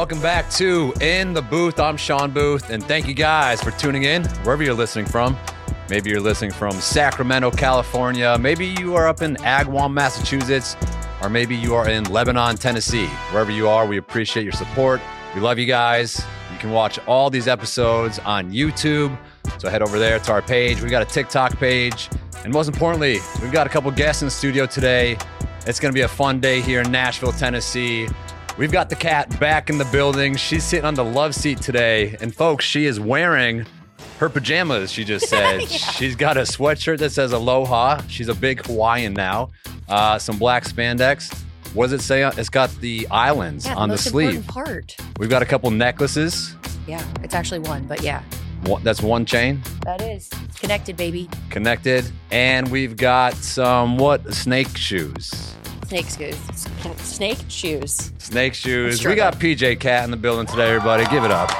Welcome back to In the Booth. I'm Sean Booth, and thank you guys for tuning in, wherever you're listening from. Maybe you're listening from Sacramento, California. Maybe you are up in Agawam, Massachusetts, or maybe you are in Lebanon, Tennessee. Wherever you are, we appreciate your support. We love you guys. You can watch all these episodes on YouTube. So head over there to our page. We've got a TikTok page. And most importantly, we've got a couple guests in the studio today. It's going to be a fun day here in Nashville, Tennessee. We've got the cat back in the building. She's sitting on the love seat today. And folks, she is wearing her pajamas, she just said. Yeah. She's got a sweatshirt that says Aloha. She's a big Hawaiian now. Some black spandex. What does it say? It's got the islands on the sleeve. Part. We've got a couple necklaces. Yeah, it's actually one, but yeah. That's one chain? That is. Connected, baby. Connected. And we've got some, what? Snake shoes. Snake shoes. Snake shoes. Snake shoes. We got PajamaCat in the building today, everybody. Give it up.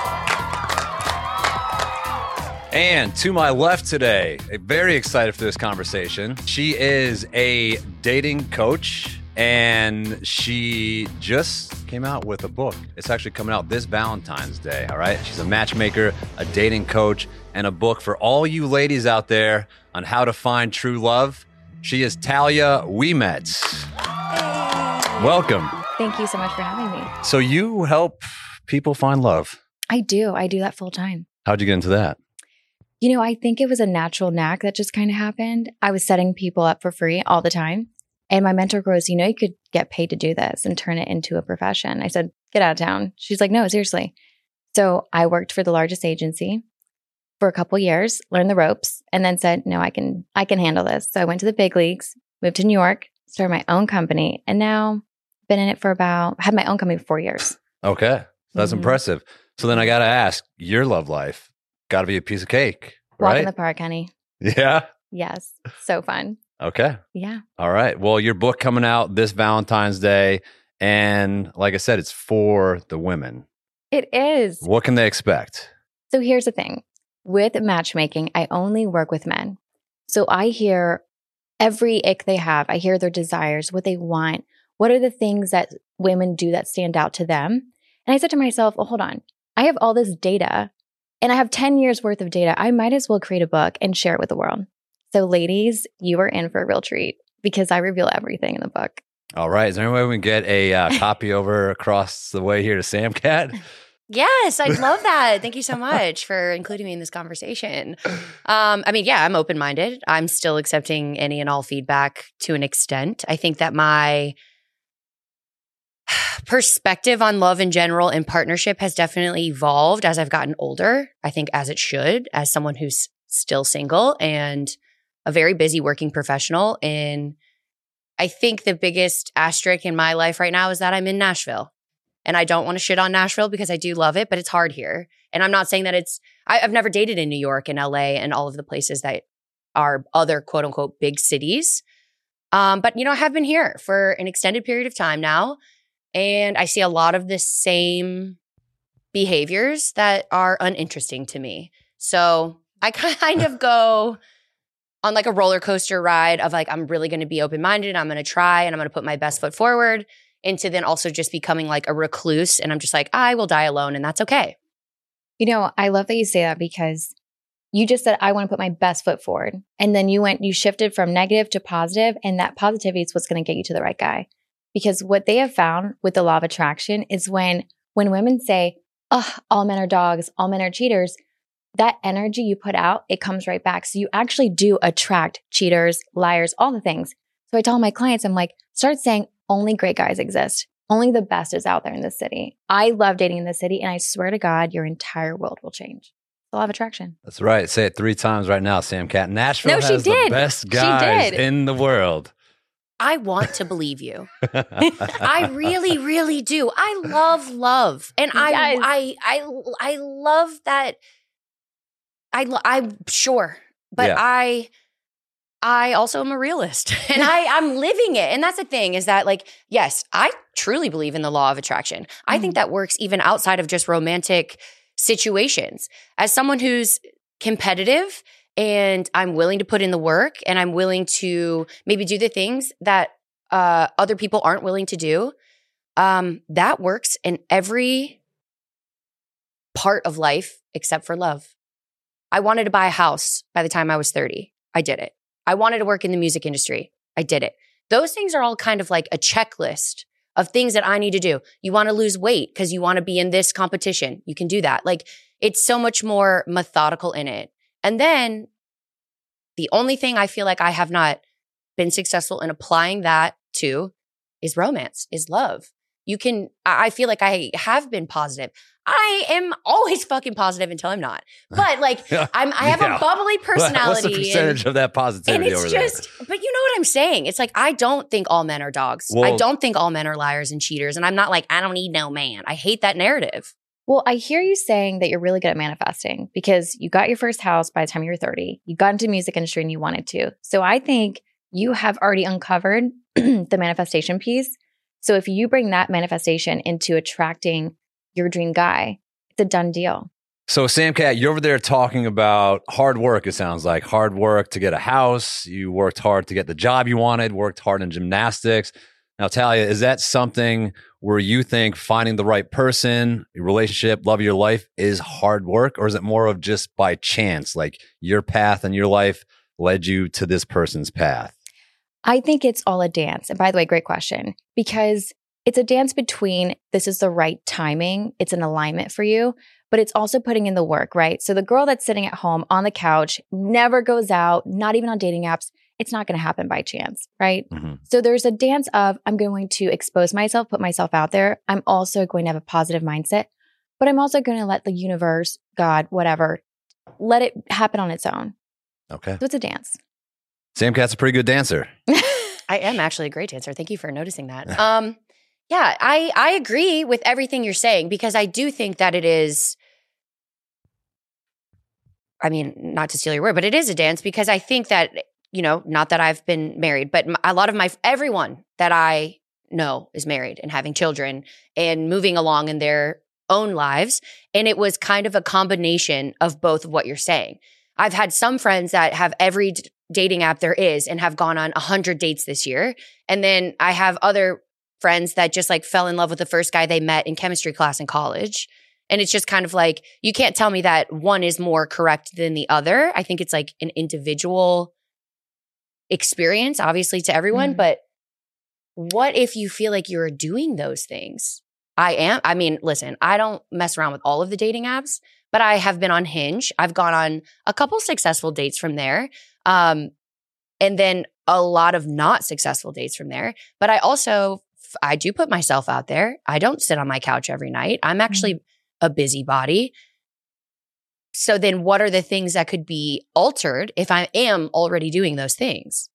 And to my left today, very excited for this conversation. She is a dating coach. And she just came out with a book. It's actually coming out this Valentine's Day, all right? She's a matchmaker, a dating coach, and a book for all you ladies out there on how to find true love. She is Thalia Ouimet. Hey. Welcome. Thank you so much for having me. So you help people find love. I do. I do that full time. How'd you get into that? You know, I think it was a natural knack that just kind of happened. I was setting people up for free all the time. And my mentor goes, you know, you could get paid to do this and turn it into a profession. I said, get out of town. She's like, no, seriously. So I worked for the largest agency for a couple years, learned the ropes, and then said, no, I can handle this. So I went to the big leagues, moved to New York, started my own company, and now been in it for had my own company for 4 years. Okay. That's impressive. So then I got to ask, your love life got to be a piece of cake, right? Walk in the park, honey. Yeah. Yes. So fun. Okay. Yeah. All right. Well, your book coming out this Valentine's Day. And like I said, it's for the women. It is. What can they expect? So here's the thing. With matchmaking, I only work with men. So I hear every ick they have. I hear their desires, what they want. What are the things that women do that stand out to them? And I said to myself, well, hold on. I have all this data and I have 10 years worth of data. I might as well create a book and share it with the world. So ladies, you are in for a real treat because I reveal everything in the book. All right. Is there any way we can get a copy over across the way here to Samcat? Yes, I'd love that. Thank you so much for including me in this conversation. I'm open-minded. I'm still accepting any and all feedback to an extent. I think that my perspective on love in general and partnership has definitely evolved as I've gotten older. I think as it should, as someone who's still single and a very busy working professional. And I think the biggest asterisk in my life right now is that I'm in Nashville. And I don't want to shit on Nashville because I do love it, but it's hard here. And I'm not saying that I've never dated in New York and LA and all of the places that are other quote unquote big cities. But I have been here for an extended period of time now. And I see a lot of the same behaviors that are uninteresting to me. So I kind of go on like a roller coaster ride of like, I'm really going to be open-minded. I'm going to try and I'm going to put my best foot forward into then also just becoming like a recluse. And I'm just like, I will die alone and that's okay. You know, I love that you say that because you just said, I want to put my best foot forward. And then you shifted from negative to positive, and that positivity is what's going to get you to the right guy. Because what they have found with the law of attraction is when women say, oh, all men are dogs, all men are cheaters, that energy you put out, it comes right back. So you actually do attract cheaters, liars, all the things. So I tell my clients, I'm like, start saying only great guys exist. Only the best is out there in this city. I love dating in this city. And I swear to God, your entire world will change. The law of attraction. That's right. Say it 3 times right now, Samcat. Nashville has the best guys in the world. I want to believe you. I really, really do. I love love. And yes. I love that. I'm sure, but yeah. I also am a realist and I'm living it. And that's the thing is that like, yes, I truly believe in the law of attraction. I think that works even outside of just romantic situations. As someone who's competitive and I'm willing to put in the work and I'm willing to maybe do the things that other people aren't willing to do, that works in every part of life except for love. I wanted to buy a house by the time I was 30. I did it. I wanted to work in the music industry. I did it. Those things are all kind of like a checklist of things that I need to do. You want to lose weight because you want to be in this competition. You can do that. Like, it's so much more methodical in it. And then the only thing I feel like I have not been successful in applying that to is romance, is love. I feel like I have been positive. I am always fucking positive until I'm not. But like, I have a bubbly personality. What's the percentage of that positivity and it's over just, there? But you know what I'm saying? It's like, I don't think all men are dogs. Well, I don't think all men are liars and cheaters. And I'm not like, I don't need no man. I hate that narrative. Well, I hear you saying that you're really good at manifesting because you got your first house by the time you were 30. You got into the music industry and you wanted to. So I think you have already uncovered the manifestation piece. So if you bring that manifestation into attracting your dream guy, it's a done deal. So Sam Cat, you're over there talking about hard work, it sounds like. Hard work to get a house. You worked hard to get the job you wanted, worked hard in gymnastics. Now, Thalia, is that something where you think finding the right person, your relationship, love of your life is hard work? Or is it more of just by chance, like your path and your life led you to this person's path? I think it's all a dance. And by the way, great question, because it's a dance between this is the right timing, it's an alignment for you, but it's also putting in the work, right? So the girl that's sitting at home on the couch, never goes out, not even on dating apps, it's not going to happen by chance, right? Mm-hmm. So there's a dance of I'm going to expose myself, put myself out there. I'm also going to have a positive mindset, but I'm also going to let the universe, God, whatever, let it happen on its own. Okay. So it's a dance. Sam Cat's a pretty good dancer. I am actually a great dancer. Thank you for noticing that. Yeah, I agree with everything you're saying because I do think that it is, I mean, not to steal your word, but it is a dance because I think that, you know, not that I've been married, but a lot of everyone that I know is married and having children and moving along in their own lives. And it was kind of a combination of both of what you're saying. I've had some friends that have every dating app there is and have gone on 100 dates this year. And then I have other friends that just like fell in love with the first guy they met in chemistry class in college. And it's just kind of like, you can't tell me that one is more correct than the other. I think it's like an individual experience, obviously, to everyone, but what if you feel like you're doing those things? I mean, listen, I don't mess around with all of the dating apps, but I have been on Hinge. I've gone on a couple successful dates from there. And then a lot of not successful dates from there. But I also, I do put myself out there. I don't sit on my couch every night. I'm actually a busybody. So then what are the things that could be altered if I am already doing those things?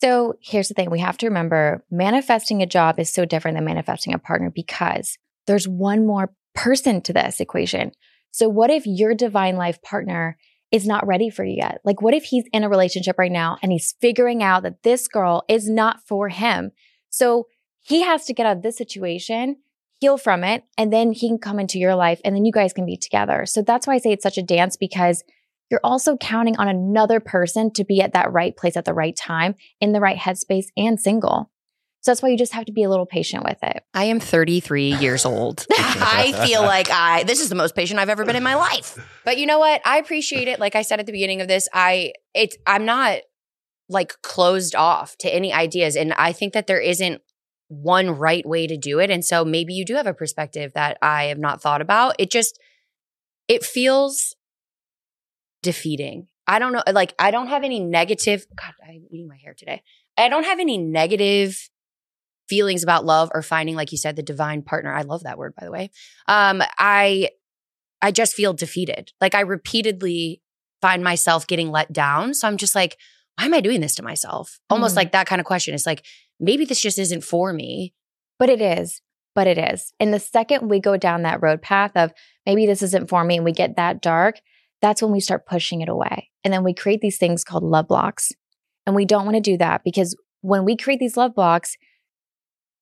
So here's the thing. We have to remember manifesting a job is so different than manifesting a partner because there's one more person to this equation. So what if your divine life partner is not ready for you yet? Like what if he's in a relationship right now and he's figuring out that this girl is not for him? So he has to get out of this situation, heal from it, and then he can come into your life and then you guys can be together. So that's why I say it's such a dance because you're also counting on another person to be at that right place at the right time, in the right headspace and single. So that's why you just have to be a little patient with it. I am 33 years old. I feel like this is the most patient I've ever been in my life. But you know what? I appreciate it. Like I said at the beginning of this, I'm not like closed off to any ideas. And I think that there isn't one right way to do it. And so maybe you do have a perspective that I have not thought about. It feels defeating. I don't know. Like, I don't have any negative. God, I'm eating my hair today. I don't have any negative feelings about love or finding, like you said, the divine partner. I love that word, by the way. I just feel defeated. Like, I repeatedly find myself getting let down. So I'm just like, why am I doing this to myself? Almost like that kind of question. It's like, maybe this just isn't for me. But it is. And the second we go down that road path of maybe this isn't for me and we get that dark, that's when we start pushing it away. And then we create these things called love blocks. And we don't want to do that because when we create these love blocks,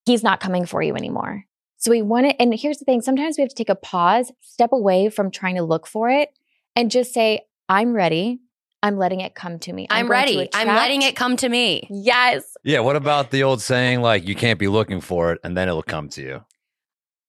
he's not coming for you anymore. So we want to, and here's the thing, sometimes we have to take a pause, step away from trying to look for it and just say, I'm ready. I'm letting it come to me. I'm ready. I'm letting it come to me. Yes. Yeah. What about the old saying, like, you can't be looking for it and then it'll come to you?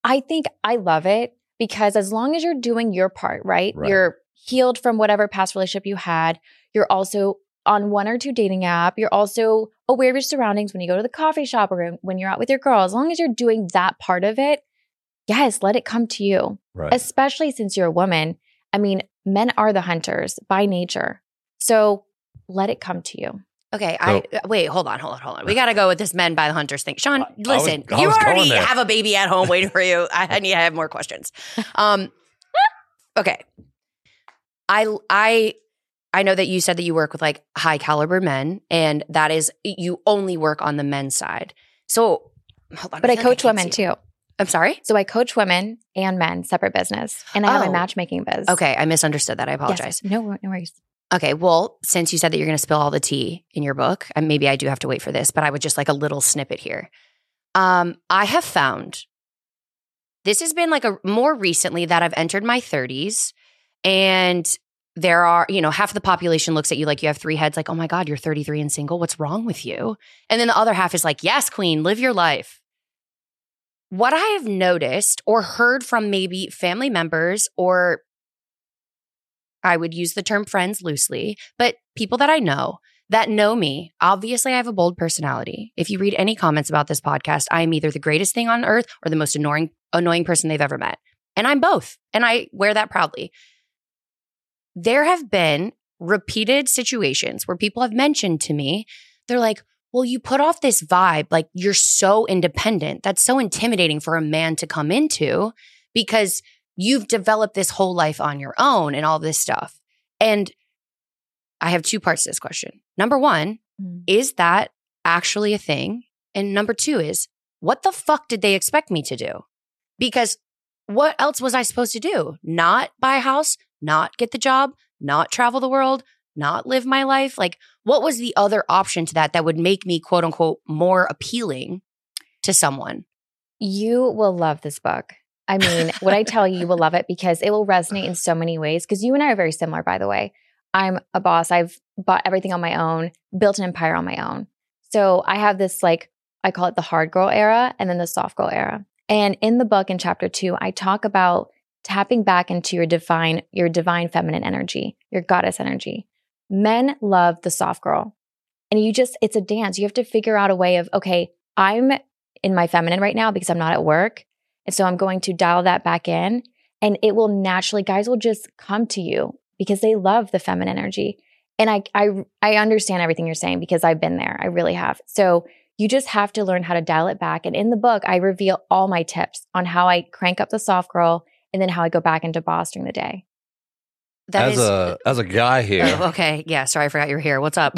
I love it because as long as you're doing your part, right? You're healed from whatever past relationship you had. You're also on one or two dating app. You're also aware of your surroundings when you go to the coffee shop or when you're out with your girl. As long as you're doing that part of it, yes, let it come to you, right. Especially since you're a woman. I mean, men are the hunters by nature. So let it come to you. Okay, Wait, hold on. We got to go with this men by the hunters thing. Sean, listen, you already have a baby at home waiting for you. I need to have more questions. Okay. I know that you said that you work with like high caliber men, and that is, you only work on the men's side. So hold on. But I coach women too. I'm sorry? So I coach women and men, separate business. And I have a matchmaking biz. Okay, I misunderstood that. I apologize. Yes. No worries. Okay, well, since you said that you're going to spill all the tea in your book, and maybe I do have to wait for this, but I would just like a little snippet here. I have found, this has been like more recently that I've entered my 30s, and there are, half the population looks at you like you have three heads, like, oh my God, you're 33 and single. What's wrong with you? And then the other half is like, yes, queen, live your life. What I have noticed or heard from maybe family members, or I would use the term friends loosely, but people that I know that know me, obviously I have a bold personality. If you read any comments about this podcast, I am either the greatest thing on earth or the most annoying person they've ever met. And I'm both. And I wear that proudly. There have been repeated situations where people have mentioned to me, they're like, well, you put off this vibe, like you're so independent. That's so intimidating for a man to come into because you've developed this whole life on your own and all this stuff. And I have two parts to this question. Number one, is that actually a thing? And number two is, what the fuck did they expect me to do? Because what else was I supposed to do? Not buy a house, not get the job, not travel the world, not live my life? Like, what was the other option to that would make me, quote unquote, more appealing to someone? You will love this book. I mean, what I tell you, you will love it because it will resonate in so many ways. Because you and I are very similar, by the way. I'm a boss. I've bought everything on my own, built an empire on my own. So I have this, like, I call it the hard girl era and then the soft girl era. And in the book, in chapter 2, I talk about tapping back into your divine feminine energy, your goddess energy. Men love the soft girl. And it's a dance. You have to figure out a way of, okay, I'm in my feminine right now because I'm not at work. And so I'm going to dial that back in, and it will naturally, guys will just come to you because they love the feminine energy. And I understand everything you're saying because I've been there. I really have. So you just have to learn how to dial it back. And in the book, I reveal all my tips on how I crank up the soft girl and then how I go back into boss during the day. That as a guy here. Oh, okay. Yeah. Sorry, I forgot you were here. What's up?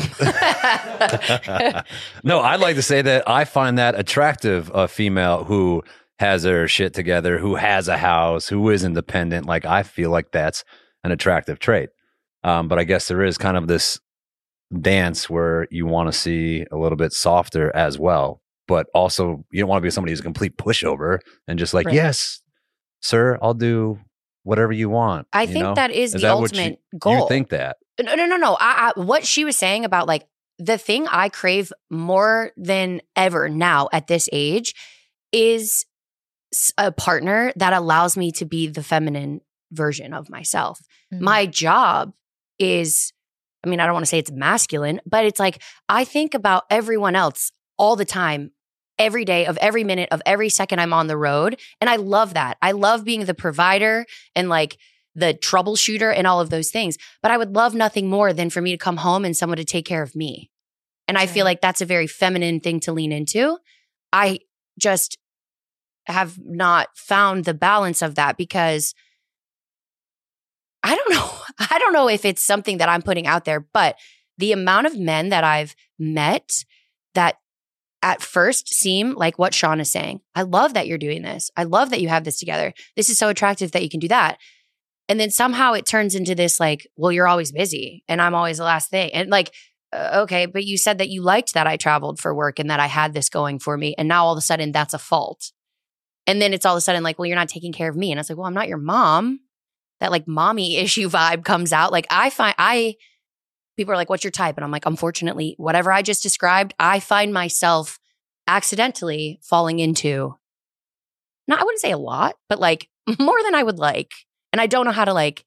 No, I'd like to say that I find that attractive, a female who has her shit together, who has a house, who is independent. Like, I feel like that's an attractive trait. But I guess there is kind of this dance where you want to see a little bit softer as well. But also, you don't want to be somebody who's a complete pushover and just like, yes, sir, I'll do whatever you want. I think that is the ultimate goal. You think that? No. What she was saying about, like, the thing I crave more than ever now at this age is a partner that allows me to be the feminine version of myself. Mm-hmm. My job is, I mean, I don't want to say it's masculine, but it's like, I think about everyone else all the time, every day, of every minute, of every second I'm on the road. And I love that. I love being the provider and like the troubleshooter and all of those things. But I would love nothing more than for me to come home and someone to take care of me. And I feel like that's a very feminine thing to lean into. I just have not found the balance of that because I don't know. I don't know if it's something that I'm putting out there, but the amount of men that I've met that at first seem like what Sean is saying. I love that you're doing this. I love that you have this together. This is so attractive that you can do that. And then somehow it turns into this like, well, you're always busy and I'm always the last thing. And like, okay, but you said that you liked that I traveled for work and that I had this going for me. And now all of a sudden that's a fault. And then it's all of a sudden like, well, you're not taking care of me. And I was like, well, I'm not your mom. That like mommy issue vibe comes out. Like people are like, what's your type? And I'm like, unfortunately, whatever I just described, I find myself accidentally falling into, I wouldn't say a lot, but like more than I would like. And I don't know how to like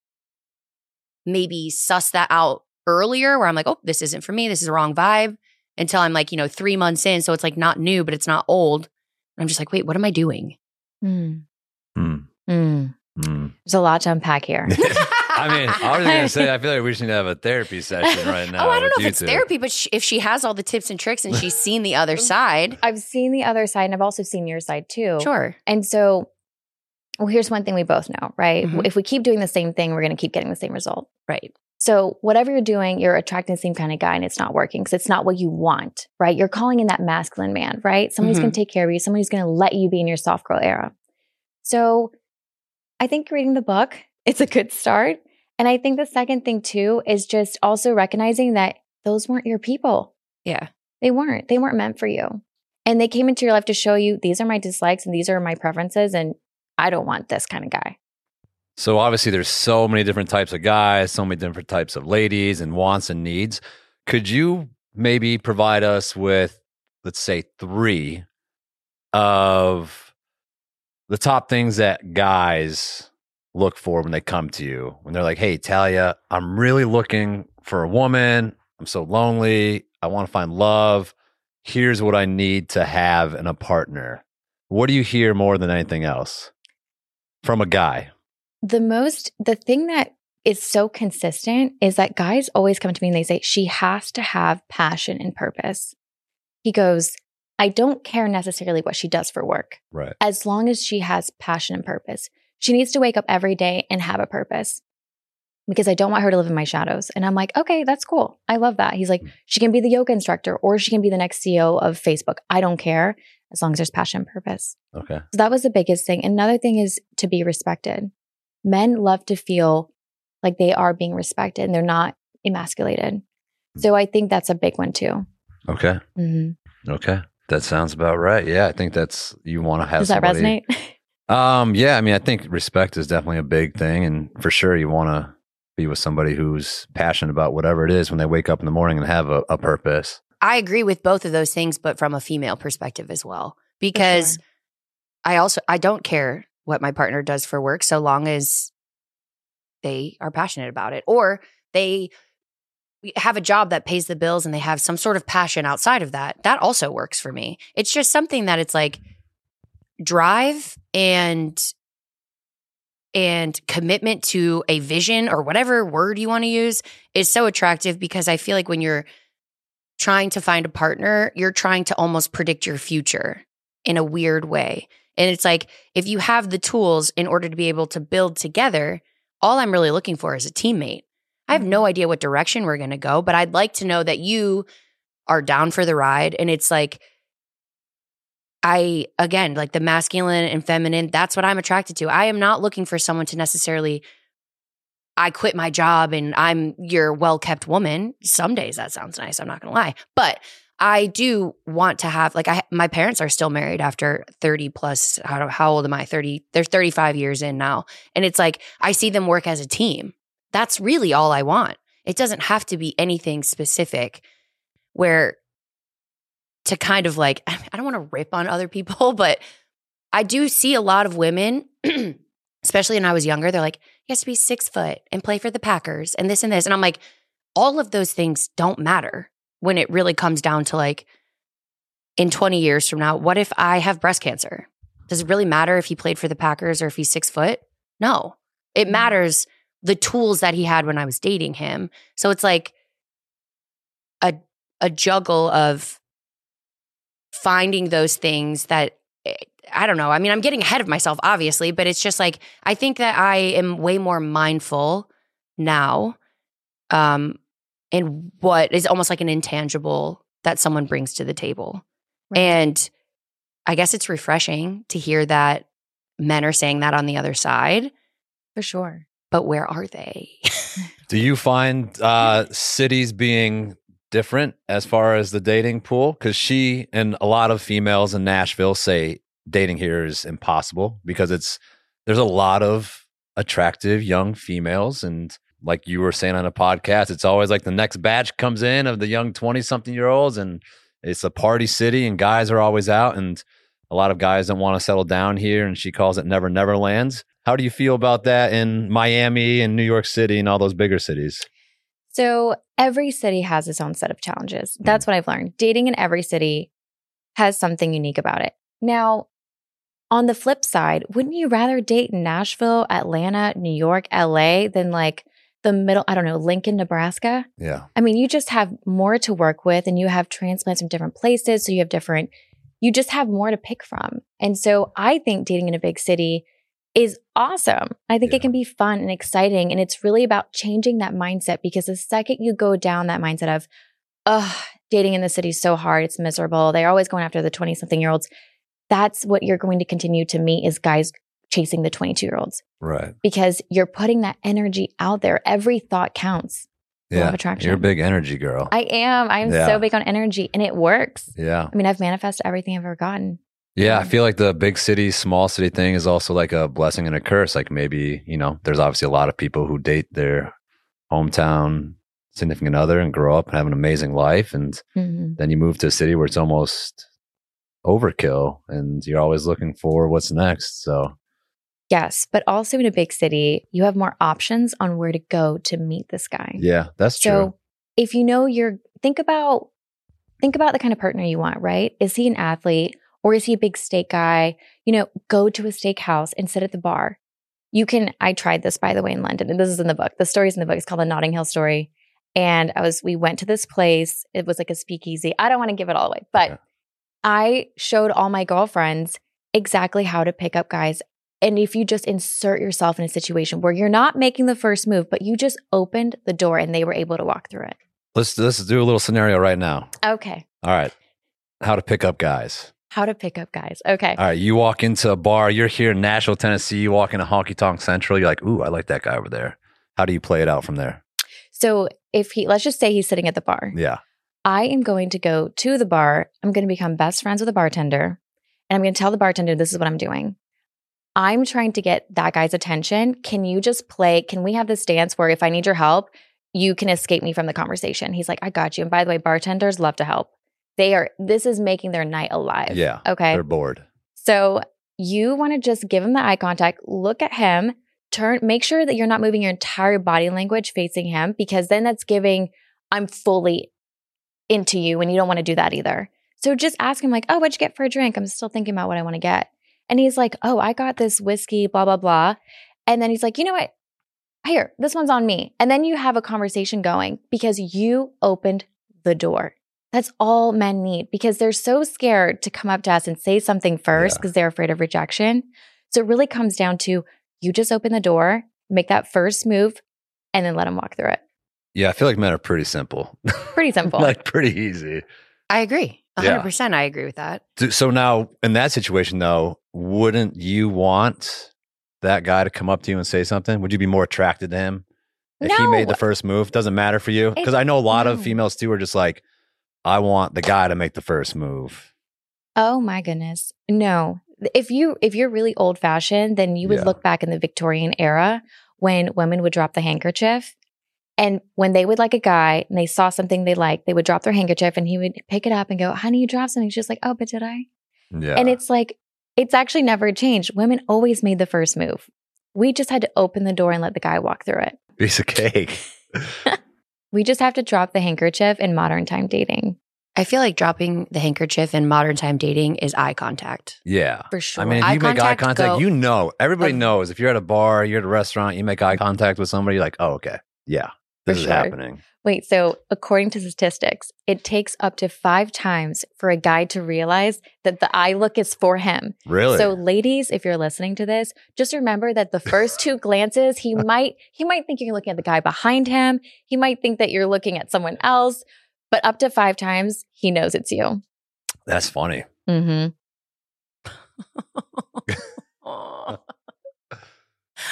maybe suss that out earlier where I'm like, oh, this isn't for me. This is the wrong vibe until I'm like, you know, 3 months in. So it's like not new, but it's not old. And I'm just like, wait, what am I doing? Mm. Mm. Mm. Mm. There's a lot to unpack here. I mean, I was going to say, I feel like we should have a therapy session right now. Oh, I don't know if it's therapy, but if she has all the tips and tricks and she's seen the other side. I've seen the other side and I've also seen your side too. Sure. And so, well, here's one thing we both know, right? Mm-hmm. If we keep doing the same thing, we're going to keep getting the same result. Right. So whatever you're doing, you're attracting the same kind of guy and it's not working because it's not what you want, right? You're calling in that masculine man, right? Somebody's mm-hmm. going to take care of you. Somebody's going to let you be in your soft girl era. So I think reading the book, it's a good start. And I think the second thing too is just also recognizing that those weren't your people. Yeah. They weren't. They weren't meant for you. And they came into your life to show you, these are my dislikes and these are my preferences and I don't want this kind of guy. So obviously there's so many different types of guys, so many different types of ladies and wants and needs. Could you maybe provide us with, let's say, 3 of the top things that guys look for when they come to you, when they're like, hey, Thalia, I'm really looking for a woman. I'm so lonely. I want to find love. Here's what I need to have in a partner. What do you hear more than anything else from a guy? The thing that is so consistent is that guys always come to me and they say, she has to have passion and purpose. He goes, I don't care necessarily what she does for work. Right. As long as she has passion and purpose. She needs to wake up every day and have a purpose because I don't want her to live in my shadows. And I'm like, okay, that's cool. I love that. He's like, she can be the yoga instructor or she can be the next CEO of Facebook. I don't care as long as there's passion and purpose. Okay. So that was the biggest thing. Another thing is to be respected. Men love to feel like they are being respected and they're not emasculated. So I think that's a big one too. Okay. Mm-hmm. Okay. That sounds about right. Yeah. I think that's, you want to have somebody. Does that resonate? Yeah, I mean, I think respect is definitely a big thing. And for sure, you want to be with somebody who's passionate about whatever it is when they wake up in the morning and have a purpose. I agree with both of those things, but from a female perspective as well. Because sure. I don't care what my partner does for work so long as they are passionate about it. Or they have a job that pays the bills and they have some sort of passion outside of that. That also works for me. It's just something that it's like, drive and commitment to a vision or whatever word you want to use is so attractive because I feel like when you're trying to find a partner, you're trying to almost predict your future in a weird way. And it's like, if you have the tools in order to be able to build together, all I'm really looking for is a teammate. I have no idea what direction we're going to go, but I'd like to know that you are down for the ride. And it's like, again, like the masculine and feminine, that's what I'm attracted to. I am not looking for someone to necessarily, I quit my job and I'm your well-kept woman. Some days that sounds nice, I'm not going to lie. But I do want to have, like my parents are still married after 30 plus, how old am I? 30, they're 35 years in now. And it's like, I see them work as a team. That's really all I want. It doesn't have to be anything specific where to kind of like, I don't want to rip on other people, but I do see a lot of women, especially when I was younger, they're like, you have to be 6 foot and play for the Packers and this and this. And I'm like, all of those things don't matter when it really comes down to like, in 20 years from now, what if I have breast cancer? Does it really matter if he played for the Packers or if he's 6 foot? No, it matters the tools that he had when I was dating him. So it's like a juggle of finding those things that, I don't know. I mean, I'm getting ahead of myself, obviously, but it's just like, I think that I am way more mindful now in what is almost like an intangible that someone brings to the table. Right. And I guess it's refreshing to hear that men are saying that on the other side. For sure. But where are they? Do you find cities being different as far as the dating pool? Because she and a lot of females in Nashville say dating here is impossible because there's a lot of attractive young females. And like you were saying on a podcast, it's always like the next batch comes in of the young 20-something-year-olds and it's a party city and guys are always out and a lot of guys don't want to settle down here. And she calls it Never Never Lands. How do you feel about that in Miami and New York City and all those bigger cities? So every city has its own set of challenges. That's what I've learned. Dating in every city has something unique about it. Now, on the flip side, wouldn't you rather date in Nashville, Atlanta, New York, LA than like the middle, I don't know, Lincoln, Nebraska? Yeah. I mean, you just have more to work with and you have transplants from different places. So you have different, you just have more to pick from. And so I think dating in a big city is awesome. I think it can be fun and exciting. And it's really about changing that mindset, because the second you go down that mindset of, oh, dating in the city is so hard, it's miserable, they're always going after the 20-something-year-olds, that's what you're going to continue to meet is guys chasing the 22-year-olds. Right. Because you're putting that energy out there. Every thought counts. Yeah. Love attraction. You're a big energy girl. I am. I'm so big on energy, and it works. Yeah. I mean, I've manifested everything I've ever gotten. Yeah, I feel like the big city, small city thing is also like a blessing and a curse. Like maybe, you know, there's obviously a lot of people who date their hometown significant other and grow up and have an amazing life. And then you move to a city where it's almost overkill and you're always looking for what's next. So, yes, but also in a big city, you have more options on where to go to meet this guy. Yeah, that's true. So if you know you're, think about the kind of partner you want, right? Is he an athlete? Or is he a big steak guy? You know, go to a steakhouse and sit at the bar. You can, I tried this, by the way, in London. And this is in the book. The story's in the book. It's called The Notting Hill Story. And we went to this place. It was like a speakeasy. I don't want to give it all away. But yeah. I showed all my girlfriends exactly how to pick up guys. And if you just insert yourself in a situation where you're not making the first move, but you just opened the door and they were able to walk through it. Let's do a little scenario right now. Okay. All right. How to pick up guys. How to pick up guys. Okay. All right. You walk into a bar. You're here in Nashville, Tennessee. You walk into Honky Tonk Central. You're like, ooh, I like that guy over there. How do you play it out from there? So if let's just say he's sitting at the bar. Yeah. I am going to go to the bar. I'm going to become best friends with the bartender. And I'm going to tell the bartender, this is what I'm doing. I'm trying to get that guy's attention. Can you just play? Can we have this dance where if I need your help, you can escape me from the conversation? He's like, I got you. And by the way, bartenders love to help. This is making their night alive. Yeah. Okay. They're bored. So you want to just give him the eye contact, look at him, turn, make sure that you're not moving your entire body language facing him, because then that's giving, I'm fully into you, and you don't want to do that either. So just ask him like, oh, what'd you get for a drink? I'm still thinking about what I want to get. And he's like, oh, I got this whiskey, blah, blah, blah. And then he's like, you know what? Here, this one's on me. And then you have a conversation going because you opened the door. That's all men need, because they're so scared to come up to us and say something first because they're afraid of rejection. So it really comes down to you just open the door, make that first move, and then let them walk through it. Yeah, I feel like men are pretty simple. Pretty simple. Like pretty easy. I agree. 100% I agree with that. So now in that situation though, wouldn't you want that guy to come up to you and say something? Would you be more attracted to him if he made the first move? Doesn't matter for you? Because I know a lot of females too are just like, I want the guy to make the first move. Oh my goodness. No. If you're really old fashioned, then you would look back in the Victorian era when women would drop the handkerchief, and when they would like a guy and they saw something they liked, they would drop their handkerchief and he would pick it up and go, honey, you dropped something. She's like, oh, but did I? Yeah. And it's like, it's actually never changed. Women always made the first move. We just had to open the door and let the guy walk through it. Piece of cake. We just have to drop the handkerchief in modern time dating. I feel like dropping the handkerchief in modern time dating is eye contact. Yeah. For sure. I mean, if you make eye contact, you know, everybody knows. If you're at a bar, you're at a restaurant, you make eye contact with somebody, you're like, oh, okay. Yeah. This is happening. Wait, so according to statistics, it takes up to 5 times for a guy to realize that the eye look is for him. Really? So ladies, if you're listening to this, just remember that the first 2 glances, he might think you're looking at the guy behind him. He might think that you're looking at someone else, but up to 5 times, he knows it's you. That's funny. Mm-hmm.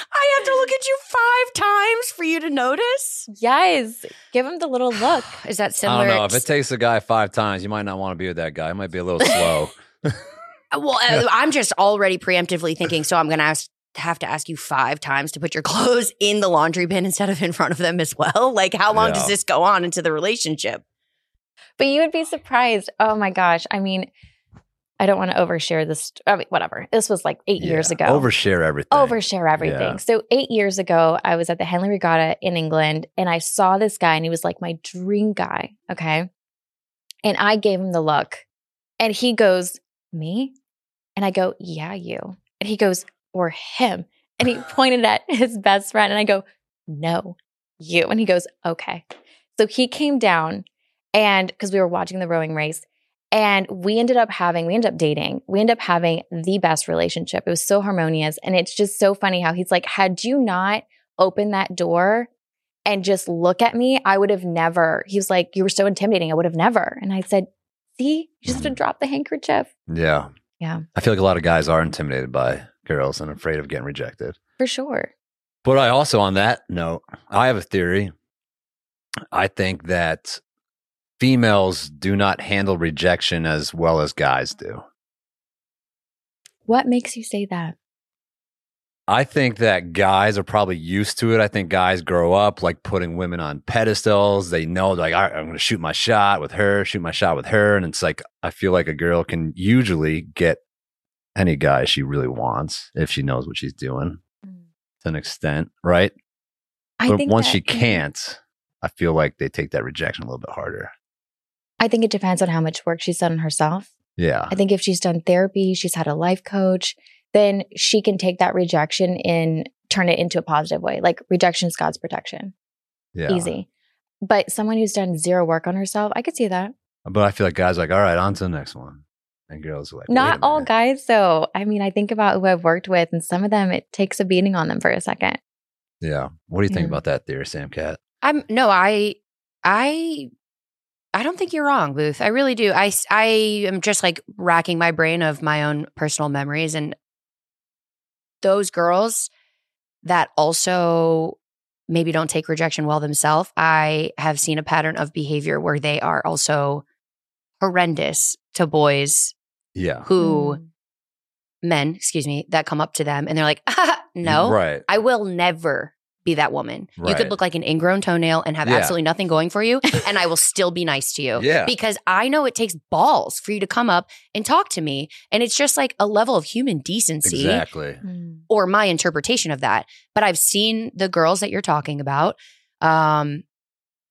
I have to look at you 5 times for you to notice? Yes. Give him the little look. Is that similar? I don't know. If it takes a guy 5 times, you might not want to be with that guy. It might be a little slow. Well, I'm just already preemptively thinking, so I'm going to have to ask you 5 times to put your clothes in the laundry bin instead of in front of them as well. Like, how long does this go on into the relationship? But you would be surprised. Oh, my gosh. I mean, I don't want to overshare this. I mean, whatever. This was like 8 years ago. Overshare everything. Yeah. So 8 years ago, I was at the Henley Regatta in England, and I saw this guy, and he was like my dream guy, okay? And I gave him the look, and he goes, me? And I go, yeah, you. And he goes, or him. And he pointed at his best friend, and I go, no, you. And he goes, okay. So he came down, and because we were watching the rowing race, and we ended up dating. We ended up having the best relationship. It was so harmonious. And it's just so funny how he's like, had you not opened that door and just look at me, I would have never. He was like, you were so intimidating. I would have never. And I said, see, you just have to drop the handkerchief. Yeah. Yeah. I feel like a lot of guys are intimidated by girls and afraid of getting rejected. For sure. But I also, on that note, I have a theory. I think that females do not handle rejection as well as guys do. What makes you say that? I think that guys are probably used to it. I think guys grow up like putting women on pedestals. They know, like, all right, I'm going to shoot my shot with her. And it's like, I feel like a girl can usually get any guy she really wants if she knows what she's doing to an extent, right? But once she can't, I feel like they take that rejection a little bit harder. I think it depends on how much work she's done on herself. Yeah. I think if she's done therapy, she's had a life coach, then she can take that rejection and turn it into a positive way. Like, rejection is God's protection. Yeah. Easy. But someone who's done zero work on herself, I could see that. But I feel like guys are like, all right, on to the next one. And girls are like, not all guys, though. I mean, I think about who I've worked with, and some of them, it takes a beating on them for a second. Yeah. What do you think about that theory, Samcat? I don't think you're wrong, Booth. I really do. I am just like racking my brain of my own personal memories, and those girls that also maybe don't take rejection well themselves, I have seen a pattern of behavior where they are also horrendous to boys. Yeah. Men that come up to them and they're like, no, right. I will never be that woman. Right. You could look like an ingrown toenail and have absolutely nothing going for you, and I will still be nice to you. Yeah. Because I know it takes balls for you to come up and talk to me. And it's just like a level of human decency. Exactly. Or my interpretation of that. But I've seen the girls that you're talking about.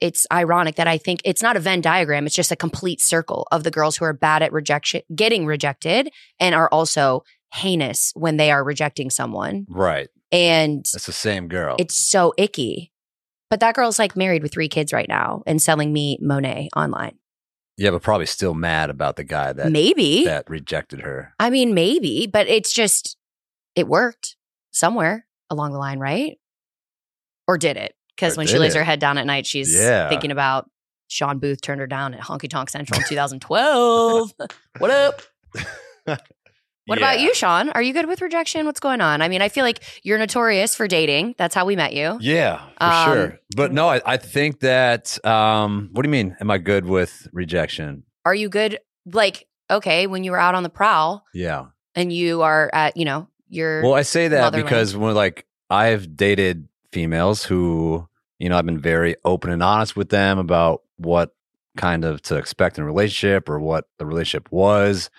It's ironic that I think it's not a Venn diagram. It's just a complete circle of the girls who are bad at rejection, getting rejected, and are also heinous when they are rejecting someone. Right. And it's the same girl. It's so icky. But that girl's like married with 3 kids right now and selling me Monet online. Yeah, but probably still mad about the guy that rejected her. I mean, maybe, but it's just, it worked somewhere along the line, right? Or did it? Because when she lays her head down at night, she's thinking about Sean Booth turned her down at Honky Tonk Central in 2012. What up? What about you, Sean? Are you good with rejection? What's going on? I mean, I feel like you're notorious for dating. That's how we met you. Yeah, for sure. But no, I think that, what do you mean? Am I good with rejection? Are you good? Like, okay, when you were out on the prowl. Yeah. And you are at, your Well, I say that because when, like, I've dated females who, I've been very open and honest with them about what kind of to expect in a relationship or what the relationship was.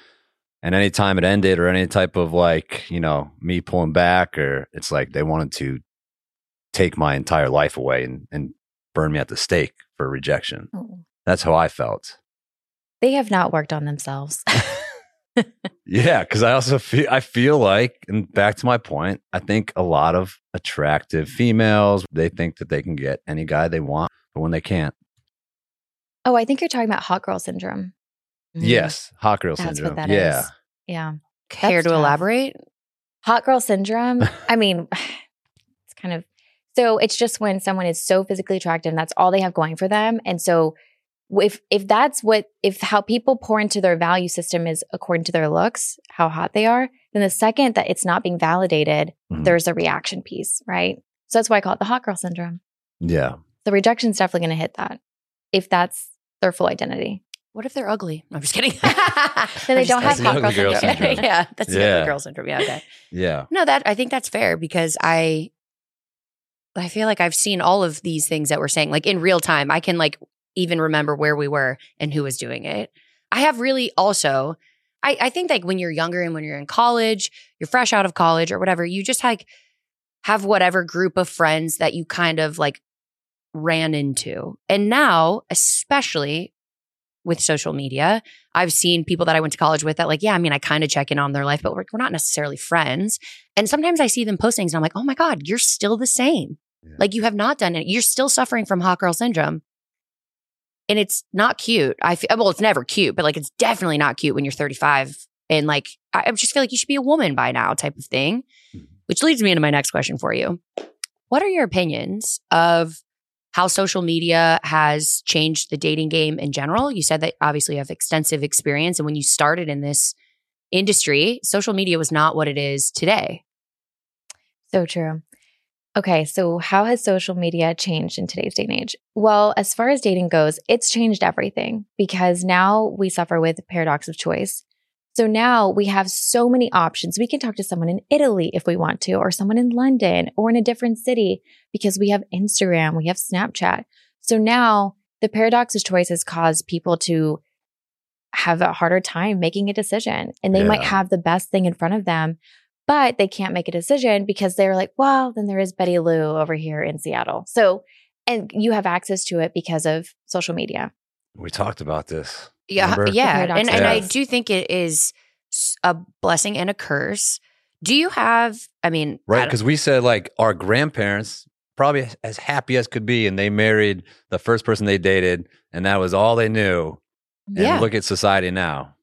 And any time it ended or any type of like, me pulling back, or it's like they wanted to take my entire life away and burn me at the stake for rejection. Oh. That's how I felt. They have not worked on themselves. Yeah, because I also feel like, and back to my point, I think a lot of attractive females, they think that they can get any guy they want, but when they can't. Oh, I think you're talking about hot girl syndrome. Mm-hmm. Yes, hot girl syndrome. That's what that is. Yeah. Care to elaborate? Hot girl syndrome. I mean, it's kind of, so it's just when someone is so physically attractive, and that's all they have going for them. And so if that's how people pour into their value system is according to their looks, how hot they are, then the second that it's not being validated, there's a reaction piece, right? So that's why I call it the hot girl syndrome. Yeah. The rejection's definitely going to hit that if that's their full identity. What if they're ugly? I'm just kidding. Then they don't have hot girl syndrome. Yeah, that's the ugly girl syndrome. Yeah, okay. Yeah. No, I think that's fair because I feel like I've seen all of these things that we're saying, like, in real time. I can, like, even remember where we were and who was doing it. I have really also I think like when you're younger and when you're in college, you're fresh out of college or whatever, you just like have whatever group of friends that you kind of like ran into. And now, especially with social media, I've seen people that I went to college with that like, yeah, I mean, I kind of check in on their life, but we're not necessarily friends. And sometimes I see them post things and I'm like, oh my God, you're still the same. Yeah. Like you have not done it. You're still suffering from hot girl syndrome. And it's not cute. Well, it's never cute, but like it's definitely not cute when you're 35. And like, I just feel like you should be a woman by now type of thing, which leads me into my next question for you. What are your opinions of how social media has changed the dating game in general? You said that obviously you have extensive experience. And when you started in this industry, social media was not what it is today. So true. Okay, so how has social media changed in today's day and age? Well, as far as dating goes, it's changed everything because now we suffer with the paradox of choice. So now we have so many options. We can talk to someone in Italy if we want to, or someone in London or in a different city because we have Instagram, we have Snapchat. So now the paradox of choice has caused people to have a harder time making a decision, and they might have the best thing in front of them, but they can't make a decision because they're like, well, then there is Betty Lou over here in Seattle. So, and you have access to it because of social media. We talked about this. Yeah. Remember? Yeah. And I do think it is a blessing and a curse. Do you have, I mean. Right. Because we said like our grandparents probably as happy as could be. And they married the first person they dated. And that was all they knew. And look at society now.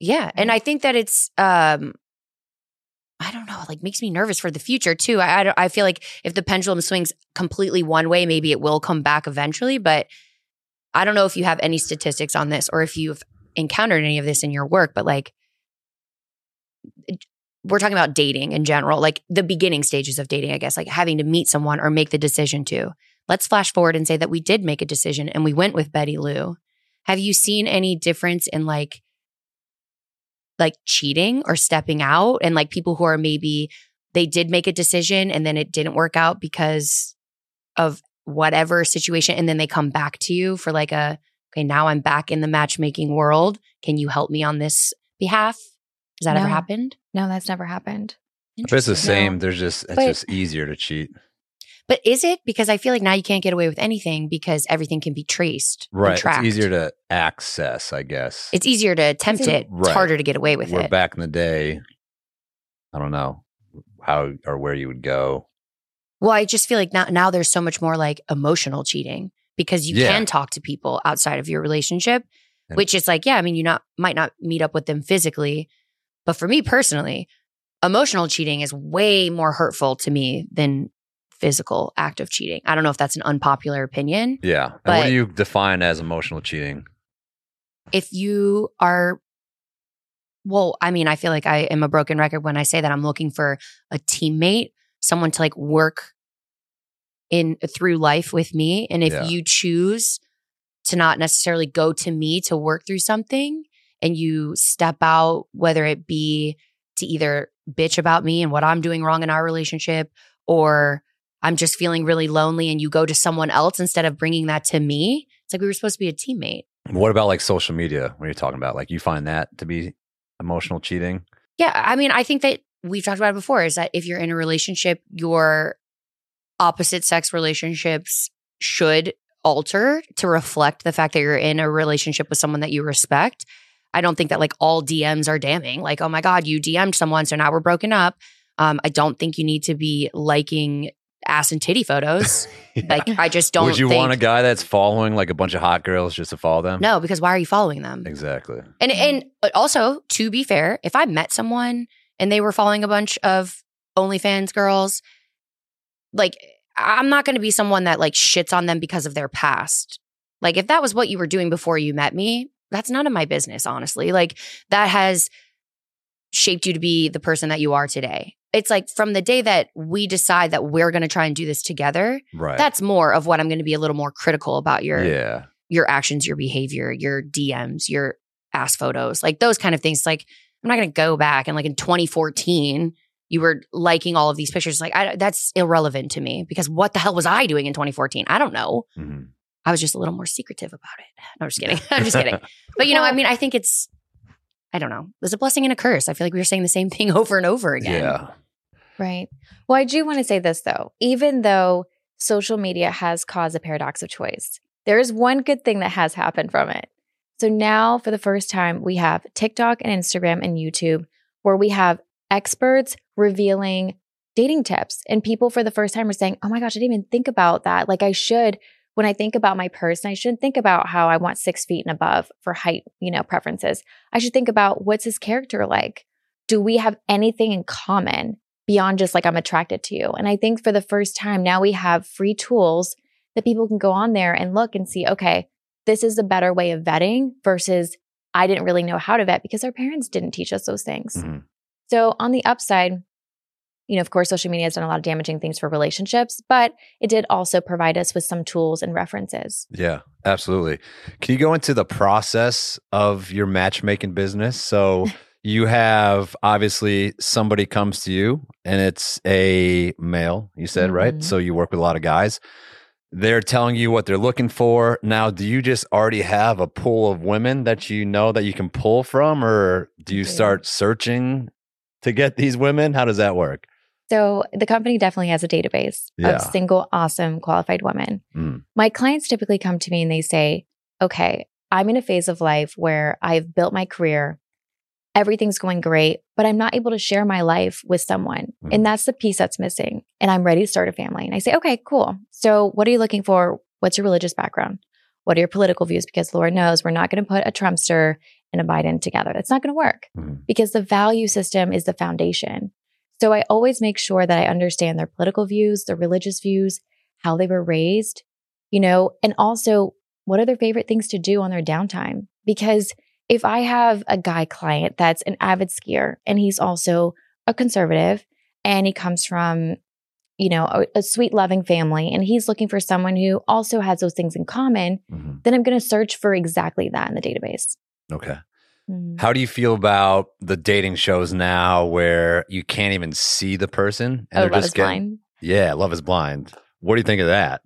Yeah. And I think that it's, I don't know, like makes me nervous for the future too. I feel like if the pendulum swings completely one way, maybe it will come back eventually. But I don't know if you have any statistics on this or if you've encountered any of this in your work, but like we're talking about dating in general, like the beginning stages of dating, I guess, like having to meet someone or make the decision to. Let's flash forward and say that we did make a decision and we went with Betty Lou. Have you seen any difference in like cheating or stepping out, and like people who are maybe they did make a decision and then it didn't work out because of whatever situation, and then they come back to you for like a, okay, now I'm back in the matchmaking world. Can you help me on this behalf? Has that ever happened? No, that's never happened. But it's the same. No. It's just easier to cheat. But is it? Because I feel like now you can't get away with anything because everything can be traced. Right. It's easier to access, I guess. It's easier to attempt it. Right. It's harder to get away with it. Where back in the day, I don't know how or where you would go. Well, I just feel like now there's so much more like emotional cheating because you can talk to people outside of your relationship, and which is like, yeah, I mean, you might not meet up with them physically. But for me personally, emotional cheating is way more hurtful to me than physical act of cheating. I don't know if that's an unpopular opinion. Yeah. But and what do you define as emotional cheating? If you are, well, I mean, I feel like I am a broken record when I say that I'm looking for a teammate, someone to like work in through life with me. And if you choose to not necessarily go to me to work through something and you step out, whether it be to either bitch about me and what I'm doing wrong in our relationship, or I'm just feeling really lonely and you go to someone else instead of bringing that to me. It's like we were supposed to be a teammate. What about like social media? What are you talking about? Like you find that to be emotional cheating? Yeah. I mean, I think that we've talked about it before is that if you're in a relationship, your opposite sex relationships should alter to reflect the fact that you're in a relationship with someone that you respect. I don't think that like all DMs are damning. Like, oh my God, you DM'd someone, so now we're broken up. I don't think you need to be liking ass and titty photos. Like, I just don't. Would you want a guy that's following like a bunch of hot girls just to follow them? No, because why are you following them? Exactly. And also, to be fair, if I met someone and they were following a bunch of OnlyFans girls, like I'm not going to be someone that like shits on them because of their past. Like if that was what you were doing before you met me, that's none of my business, honestly. Like that has shaped you to be the person that you are today. It's like from the day that we decide that we're going to try and do this together, right, that's more of what I'm going to be a little more critical about your actions, your behavior, your DMs, your ass photos, like those kind of things. Like I'm not going to go back and like in 2014, you were liking all of these pictures. Like that's irrelevant to me because what the hell was I doing in 2014? I don't know. Mm-hmm. I was just a little more secretive about it. No, I'm just kidding. I'm just kidding. But you know, I mean, I think it's I don't know. It was a blessing and a curse. I feel like we were saying the same thing over and over again. Yeah. Right. Well, I do want to say this, though. Even though social media has caused a paradox of choice, there is one good thing that has happened from it. So now, for the first time, we have TikTok and Instagram and YouTube, where we have experts revealing dating tips. And people, for the first time, are saying, oh my gosh, I didn't even think about that. Like, I should, when I think about my person, I shouldn't think about how I want 6 feet and above for height, you know, preferences. I should think about, what's his character like? Do we have anything in common beyond just like, I'm attracted to you? And I think for the first time, now we have free tools that people can go on there and look and see, okay, this is a better way of vetting versus I didn't really know how to vet because our parents didn't teach us those things. Mm-hmm. So on the upside, you know, of course, social media has done a lot of damaging things for relationships, but it did also provide us with some tools and references. Yeah, absolutely. Can you go into the process of your matchmaking business? So you have, obviously, somebody comes to you and it's a male, you said, right? So you work with a lot of guys. They're telling you what they're looking for. Now, do you just already have a pool of women that you know that you can pull from, or do you start searching to get these women? How does that work? So the company definitely has a database of single, awesome, qualified women. My clients typically come to me and they say, okay, I'm in a phase of life where I've built my career. Everything's going great, but I'm not able to share my life with someone. And that's the piece that's missing. And I'm ready to start a family. And I say, okay, cool. So what are you looking for? What's your religious background? What are your political views? Because Lord knows we're not going to put a Trumpster and a Biden together. That's not going to work because the value system is the foundation. So I always make sure that I understand their political views, their religious views, how they were raised, you know, and also what are their favorite things to do on their downtime? Because if I have a guy client that's an avid skier and he's also a conservative and he comes from, you know, a sweet, loving family and he's looking for someone who also has those things in common, then I'm going to search for exactly that in the database. Okay. How do you feel about the dating shows now where you can't even see the person? And they're just Love is Blind. Yeah, Love is Blind. What do you think of that?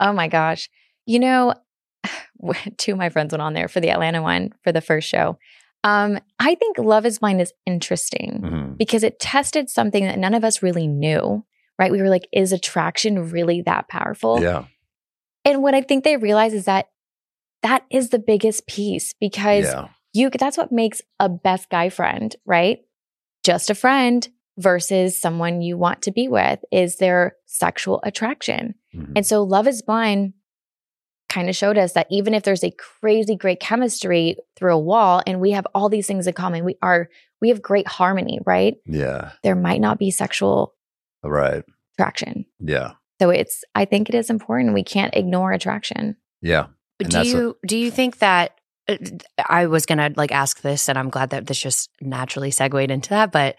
Oh my gosh. You know, two of my friends went on there for the Atlanta one for the first show. I think Love is Blind is interesting because it tested something that none of us really knew, right? We were like, is attraction really that powerful? Yeah. And what I think they realize is that that is the biggest piece because that's what makes a best guy friend, right? Just a friend versus someone you want to be with is their sexual attraction. And so Love is Blind kind of showed us that even if there's a crazy great chemistry through a wall and we have all these things in common, we have great harmony, right? Yeah. There might not be sexual attraction. Yeah. So I think it is important. We can't ignore attraction. Yeah. Do you think that I was going to like ask this and I'm glad that this just naturally segued into that, but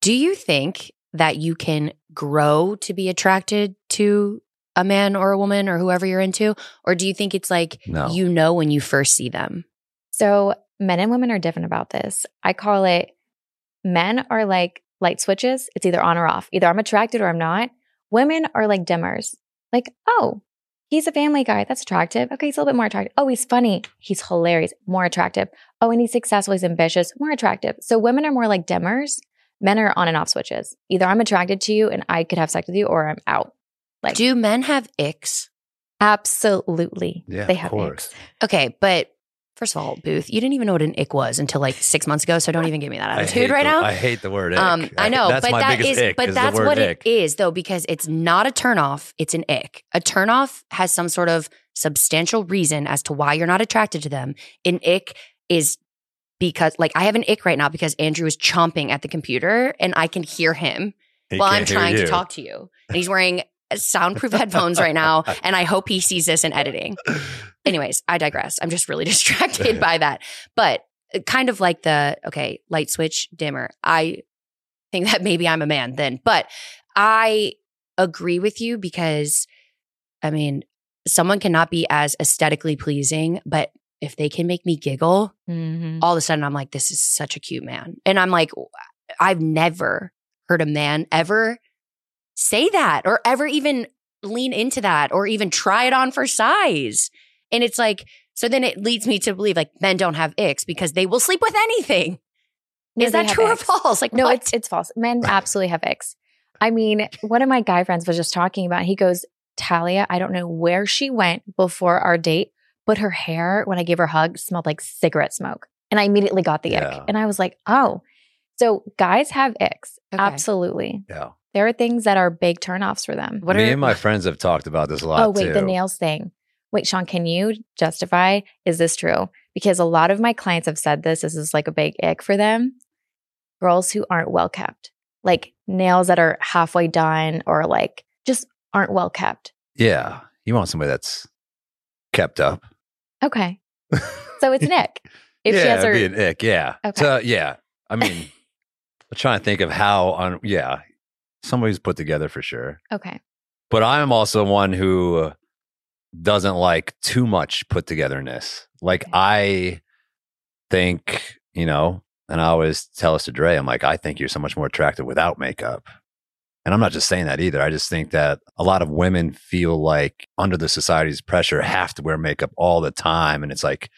do you think that you can grow to be attracted to a man or a woman or whoever you're into? Or do you think it's like, you know, when you first see them? So men and women are different about this. I call it, men are like light switches. It's either on or off. Either I'm attracted or I'm not. Women are like dimmers. Like, oh, he's a family guy. That's attractive. Okay, he's a little bit more attractive. Oh, he's funny. He's hilarious. More attractive. Oh, and he's successful. He's ambitious. More attractive. So women are more like dimmers. Men are on and off switches. Either I'm attracted to you and I could have sex with you or I'm out. Like, do men have icks? Absolutely. Yeah, they have icks. Okay, but first of all, Booth, you didn't even know what an ick was until like 6 months ago, so don't even give me that attitude now. I hate the word ick. I know, that's what ick. It is though, because it's not a turnoff, it's an ick. A turnoff has some sort of substantial reason as to why you're not attracted to them. An ick is because, like, I have an ick right now because Andrew is chomping at the computer and I can hear him while I'm trying to talk to you. And he's wearing soundproof headphones right now, and I hope he sees this in editing. Anyways, I digress. I'm just really distracted by that. But kind of like light switch, dimmer. I think that maybe I'm a man then. But I agree with you because, I mean, someone cannot be as aesthetically pleasing, but if they can make me giggle, all of a sudden I'm like, this is such a cute man. And I'm like, I've never heard a man ever say that or ever even lean into that or even try it on for size. And it's like, so then it leads me to believe like men don't have icks because they will sleep with anything. No, is that true or false? Like, no, what? It's false. Men absolutely have icks. I mean, one of my guy friends was just talking about, he goes, Thalia, I don't know where she went before our date, but her hair, when I gave her a hug, smelled like cigarette smoke. And I immediately got the ick. And I was like, oh. So guys have icks. Okay. Absolutely. Yeah. There are things that are big turnoffs for them. What Me and my friends have talked about this a lot, the nails thing. Wait, Sean, can you justify, is this true? Because a lot of my clients have said this. This is like a big ick for them. Girls who aren't well kept. Like nails that are halfway done or like just aren't well kept. Yeah. You want somebody that's kept up. Okay. So it's an ick. If she has her... it'd be an ick, yeah. Okay. So, yeah. I mean, I'm trying to think of how on... Yeah. Somebody's put together for sure. Okay. But I'm also one who doesn't like too much put togetherness. Like, okay. I think, you know, and I always tell us to Dre, I'm like, I think you're so much more attractive without makeup. And I'm not just saying that either. I just think that a lot of women feel like under the society's pressure have to wear makeup all the time. And it's like,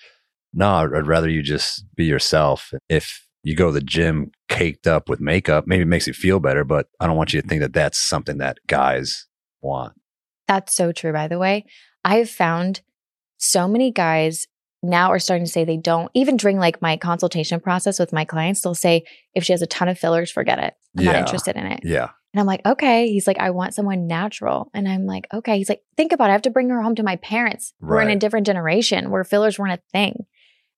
no, I'd rather you just be yourself. If you go to the gym caked up with makeup, maybe it makes you feel better, but I don't want you to think that that's something that guys want. That's so true, by the way. I've found so many guys now are starting to say they don't, even during like my consultation process with my clients, they'll say, if she has a ton of fillers, forget it. I'm not interested in it. Yeah. And I'm like, okay. He's like, I want someone natural. And I'm like, okay. He's like, think about it. I have to bring her home to my parents. Right. We're in a different generation where fillers weren't a thing.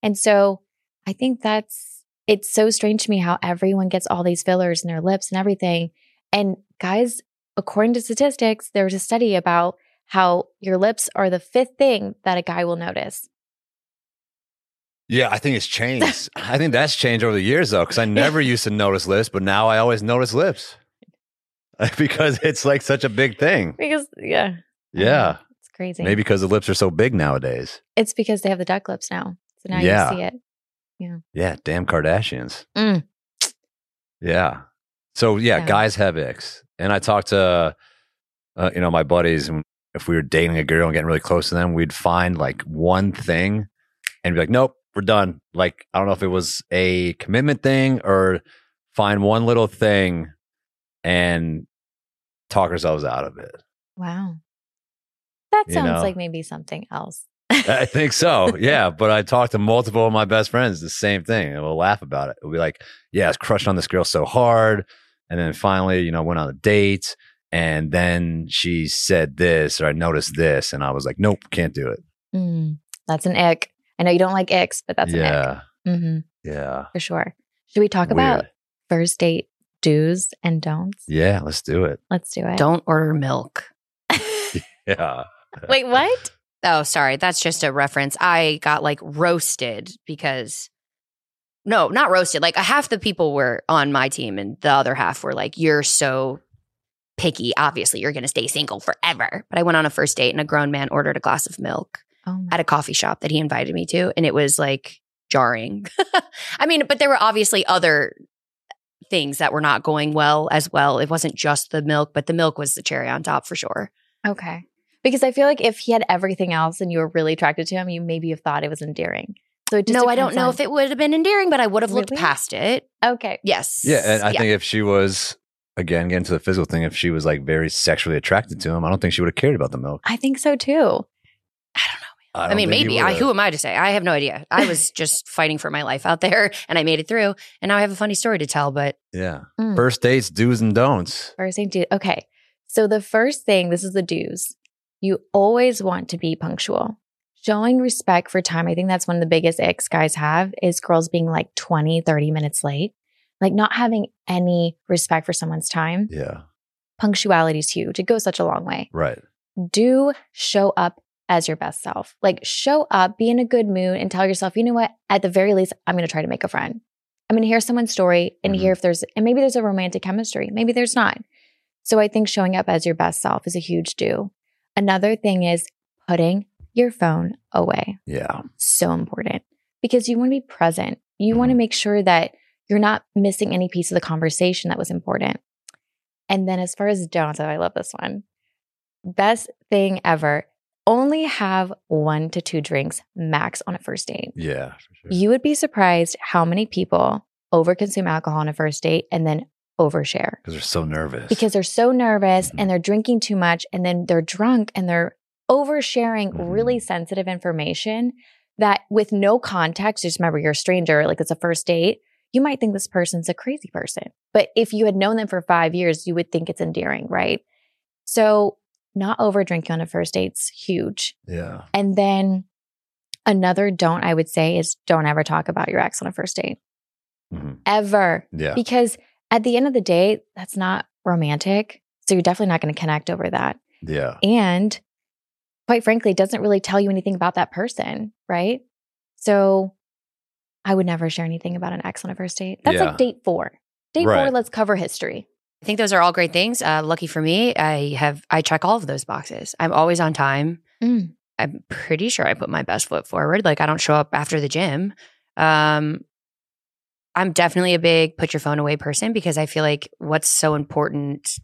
And so I think it's so strange to me how everyone gets all these fillers in their lips and everything. And guys, according to statistics, there was a study about how your lips are the fifth thing that a guy will notice. Yeah, I think it's changed. I think that's changed over the years, though, because I never used to notice lips, but now I always notice lips because it's like such a big thing. Because, yeah. Yeah. It's crazy. Maybe because the lips are so big nowadays. It's because they have the duck lips now. So now you see it. Yeah. Yeah. Damn Kardashians. Mm. Yeah. So, yeah, guys have icks. And I talked to, you know, my buddies, and if we were dating a girl and getting really close to them, we'd find like one thing and be like, nope. We're done. Like, I don't know if it was a commitment thing or find one little thing and talk ourselves out of it. Wow. That sounds like maybe something else. I think so. Yeah. But I talked to multiple of my best friends, the same thing. And we'll laugh about it. We'll be like, yeah, I was crushed on this girl so hard. And then finally, you know, went on a date. And then she said this, or I noticed this. And I was like, nope, can't do it. That's an ick. I know you don't like icks, but that's an ick. Mm-hmm. Yeah. For sure. Should we talk about first date do's and don'ts? Yeah, let's do it. Let's do it. Don't order milk. Yeah. Wait, what? Oh, sorry. That's just a reference. I got like roasted because, no, not roasted. Like half the people were on my team and the other half were like, you're so picky. Obviously, you're going to stay single forever. But I went on a first date and a grown man ordered a glass of milk. At a coffee shop that he invited me to. And it was like jarring. I mean, but there were obviously other things that were not going well as well. It wasn't just the milk, but the milk was the cherry on top for sure. Okay. Because I feel like if he had everything else and you were really attracted to him, you maybe have thought it was endearing. So it just I don't know if it would have been endearing, but I would have looked past it. Okay. Yes. Yeah. And I think if she was... Again, getting to the physical thing, if she was like very sexually attracted to him, I don't think she would have cared about the milk. I think so too. I don't know. I mean, maybe. Who am I to say? I have no idea. I was just fighting for my life out there, and I made it through. And now I have a funny story to tell, but... Yeah. First dates, do's and don'ts. First date, do. Okay. So the first thing, this is the do's. You always want to be punctual. Showing respect for time. I think that's one of the biggest icks guys have is girls being like 20, 30 minutes late. Like not having any respect for someone's time. Yeah. Punctuality is huge. It goes such a long way. Right. Do show up as your best self. Like show up, be in a good mood and tell yourself, you know what, at the very least, I'm going to try to make a friend. I'm going to hear someone's story and hear if there's, and maybe there's a romantic chemistry. Maybe there's not. So I think showing up as your best self is a huge do. Another thing is putting your phone away. Yeah. So important because you want to be present. You want to make sure that you're not missing any piece of the conversation that was important. And then as far as don'ts, I love this one. Best thing ever. Only have 1 to 2 drinks max on a first date. Yeah, for sure. You would be surprised how many people overconsume alcohol on a first date and then overshare. Because they're so nervous. Mm-hmm. And they're drinking too much, and then they're drunk and they're oversharing mm-hmm. really sensitive information that with no context, just remember you're a stranger, like it's a first date, you might think this person's a crazy person. But if you had known them for 5 years, you would think it's endearing, right? So not over drinking on a first date's huge. Yeah. And then another don't I would say is don't ever talk about your ex on a first date. Mm-hmm. Ever. Yeah. Because at the end of the day, that's not romantic. So you're definitely not going to connect over that. Yeah. And quite frankly, it doesn't really tell you anything about that person, right? So I would never share anything about an ex on a first date. That's like date four. Date four, let's cover history. I think those are all great things. Lucky for me, I check all of those boxes. I'm always on time. Mm. I'm pretty sure I put my best foot forward. Like I don't show up after the gym. I'm definitely a big put your phone away person because I feel like what's so important.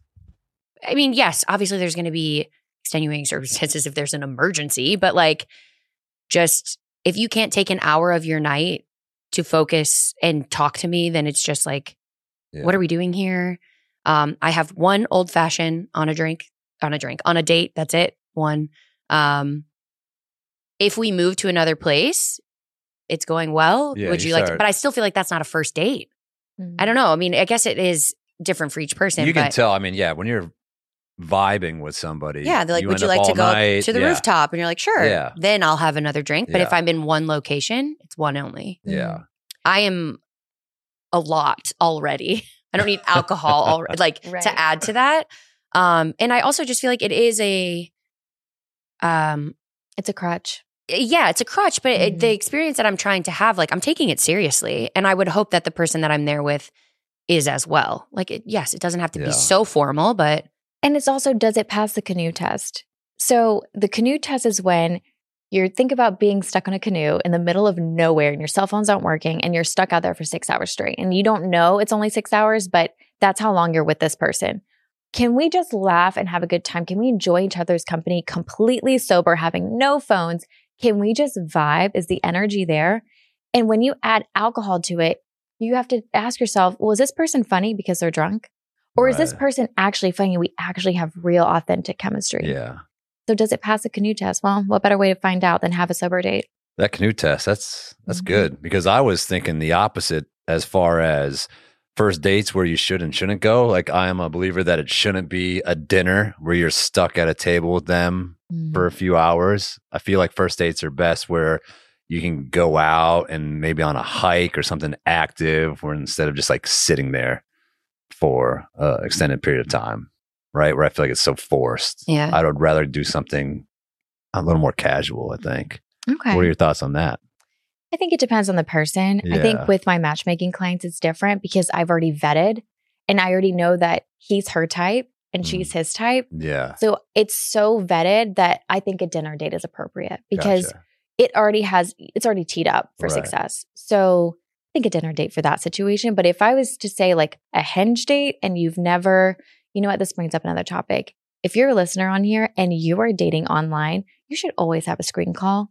I mean, yes, obviously there's going to be extenuating circumstances if there's an emergency, but like just if you can't take an hour of your night to focus and talk to me, then it's just like, what are we doing here? I have one old fashioned on a date. That's it. One. If we move to another place, it's going well. Yeah, would you like to? But I still feel like that's not a first date. Mm-hmm. I don't know. I mean, I guess it is different for each person. You can tell. I mean, yeah, when you're vibing with somebody. Yeah, they're like, would you like to go to the rooftop? And you're like, sure. Yeah. Then I'll have another drink. But if I'm in one location, it's one only. Yeah. I am a lot already. I don't need alcohol already, to add to that. And I also just feel like it is a it's a crutch. Yeah, it's a crutch, but mm-hmm. the experience that I'm trying to have, like I'm taking it seriously, and I would hope that the person that I'm there with is as well. Like, it doesn't have to be so formal, but. And it's also, does it pass the canoe test? So the canoe test is when you think about being stuck on a canoe in the middle of nowhere and your cell phones aren't working and you're stuck out there for 6 hours straight and you don't know it's only 6 hours, but that's how long you're with this person. Can we just laugh and have a good time? Can we enjoy each other's company completely sober, having no phones? Can we just vibe? Is the energy there? And when you add alcohol to it, you have to ask yourself, well, is this person funny because they're drunk? Or is this person actually funny? We actually have real authentic chemistry. Yeah. So does it pass the canoe test? Well, what better way to find out than have a sober date? That canoe test, that's mm-hmm. good. Because I was thinking the opposite as far as first dates where you should and shouldn't go. Like I am a believer that it shouldn't be a dinner where you're stuck at a table with them mm. for a few hours. I feel like first dates are best where you can go out and maybe on a hike or something active, where instead of just like sitting there for an extended period of time, right? Where I feel like it's so forced. Yeah. I would rather do something a little more casual, I think. Okay. What are your thoughts on that? I think it depends on the person. Yeah. I think with my matchmaking clients, it's different because I've already vetted and I already know that he's her type and she's his type. Yeah. So it's so vetted that I think a dinner date is appropriate because it's already teed up for success. So I think a dinner date for that situation. But if I was to say like a Hinge date and you've never, you know what, this brings up another topic. If you're a listener on here and you are dating online, you should always have a screen call.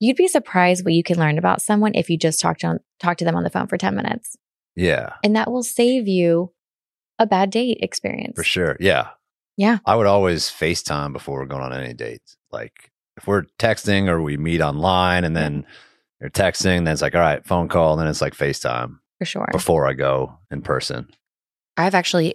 You'd be surprised what you can learn about someone if you just talk to them on the phone for 10 minutes. Yeah. And that will save you a bad date experience. For sure. Yeah. Yeah. I would always FaceTime before we're going on any dates. Like if we're texting or we meet online and then you're texting, then it's like, all right, phone call. And then it's like FaceTime. For sure. Before I go in person. I've actually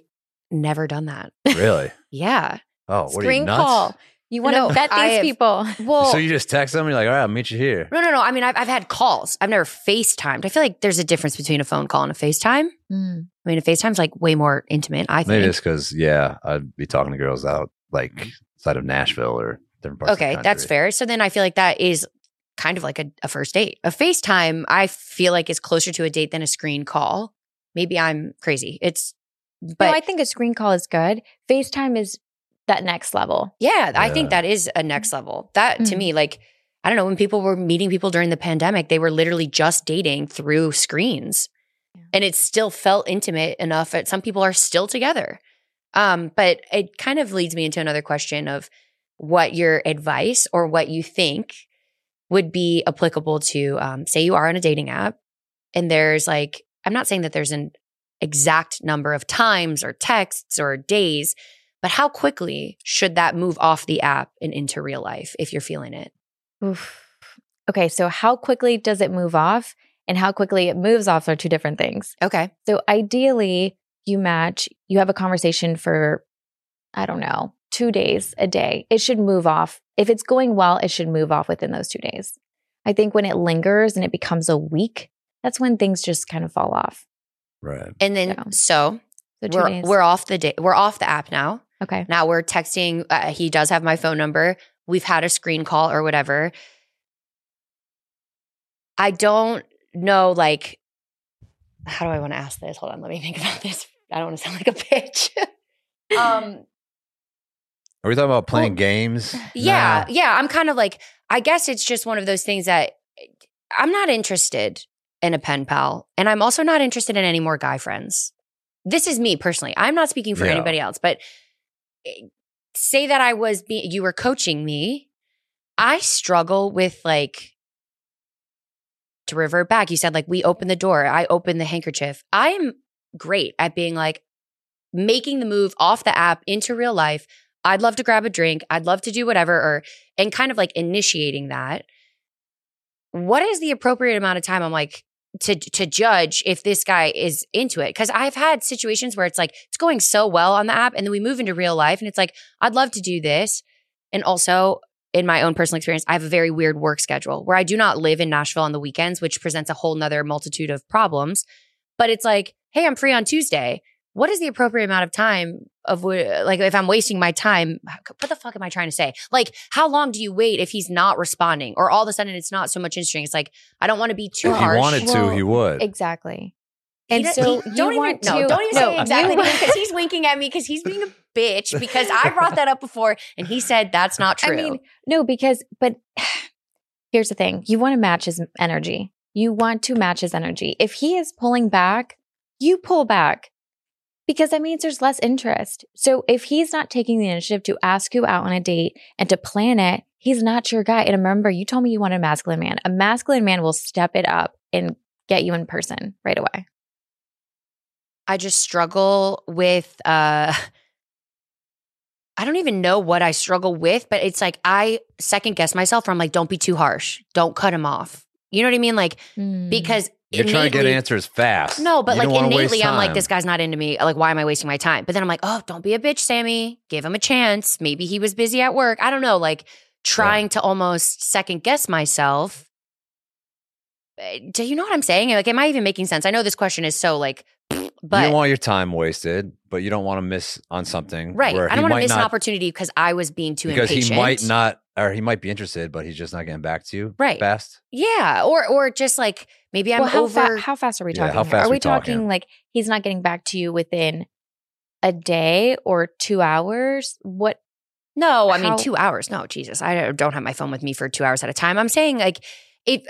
never done that. Really? Yeah. Oh, what are you, nuts? Screen call. You want to vet these people. Well, so you just text them? You're like, all right, I'll meet you here. No. I mean, I've had calls. I've never FaceTimed. I feel like there's a difference between a phone call and a FaceTime. Mm. I mean, a FaceTime's like way more intimate, I think. Maybe it's because, I'd be talking to girls out like outside of Nashville or different parts of the country. Okay, that's fair. So then I feel like that is kind of like a first date. A FaceTime, I feel like, is closer to a date than a screen call. Maybe I'm crazy. No, I think a screen call is good. FaceTime is that next level. Yeah, I think that is a next level. That to me, like, I don't know, when people were meeting people during the pandemic, they were literally just dating through screens. Yeah. And it still felt intimate enough that some people are still together. But it kind of leads me into another question of what your advice or what you think would be applicable to, say you are on a dating app and there's like I'm not saying that there's an exact number of times or texts or days, but how quickly should that move off the app and into real life if you're feeling it? Oof. Okay, so how quickly does it move off and how quickly it moves off are two different things. Okay. So ideally, you match, you have a conversation for, I don't know, 2 days a day. It should move off. If it's going well, it should move off within those 2 days. I think when it lingers and it becomes a week, that's when things just kind of fall off. Right. And then we're off the app now. Okay. Now we're texting. He does have my phone number. We've had a screen call or whatever. I don't know, like, how do I want to ask this? Hold on. Let me think about this. I don't want to sound like a bitch. Are we talking about playing games? Yeah. No. Yeah. I'm kind of like, I guess it's just one of those things that I'm not interested in a pen pal. And I'm also not interested in any more guy friends. This is me personally. I'm not speaking for anybody else, but say that I was you were coaching me. I struggle with, like, to revert back. You said, like, we open the door. I open the handkerchief. I'm great at being like, making the move off the app into real life. I'd love to grab a drink. I'd love to do whatever, and kind of like initiating that. What is the appropriate amount of time? I'm like, to judge if this guy is into it. Because I've had situations where it's like, it's going so well on the app and then we move into real life and it's like, I'd love to do this. And also in my own personal experience, I have a very weird work schedule where I do not live in Nashville on the weekends, which presents a whole nother multitude of problems. But it's like, hey, I'm free on Tuesday. What is the appropriate amount of time of like, if I'm wasting my time, what the fuck am I trying to say? Like, how long do you wait if he's not responding or all of a sudden it's not so much interesting? It's like, I don't want to be too harsh. If he wanted to, he would. Exactly. And so don't even say exactly, because he's winking at me because he's being a bitch because I brought that up before and he said that's not true. I mean, no, but here's the thing. You want to match his energy. If he is pulling back, you pull back. Because that means there's less interest. So if he's not taking the initiative to ask you out on a date and to plan it, he's not your guy. And remember, you told me you want a masculine man. A masculine man will step it up and get you in person right away. I just struggle with, I don't even know what I struggle with, but it's like I second guess myself. I'm like, don't be too harsh. Don't cut him off. You know what I mean? Like, because you're trying to get answers fast. No, but like innately, I'm like, this guy's not into me. Like, why am I wasting my time? But then I'm like, oh, don't be a bitch, Sammy. Give him a chance. Maybe he was busy at work. I don't know. Like, trying to almost second guess myself. Do you know what I'm saying? Like, am I even making sense? I know this question is so like, but you don't want your time wasted, but you don't want to miss on something. Right. I don't want to miss an opportunity because I was being too impatient. Because he might not, or he might be interested, but he's just not getting back to you fast. Yeah. Or just like, maybe I'm over. How fast are we talking? Are we talking like he's not getting back to you within a day or 2 hours? What? No, I mean 2 hours. No, Jesus. I don't have my phone with me for 2 hours at a time. I'm saying like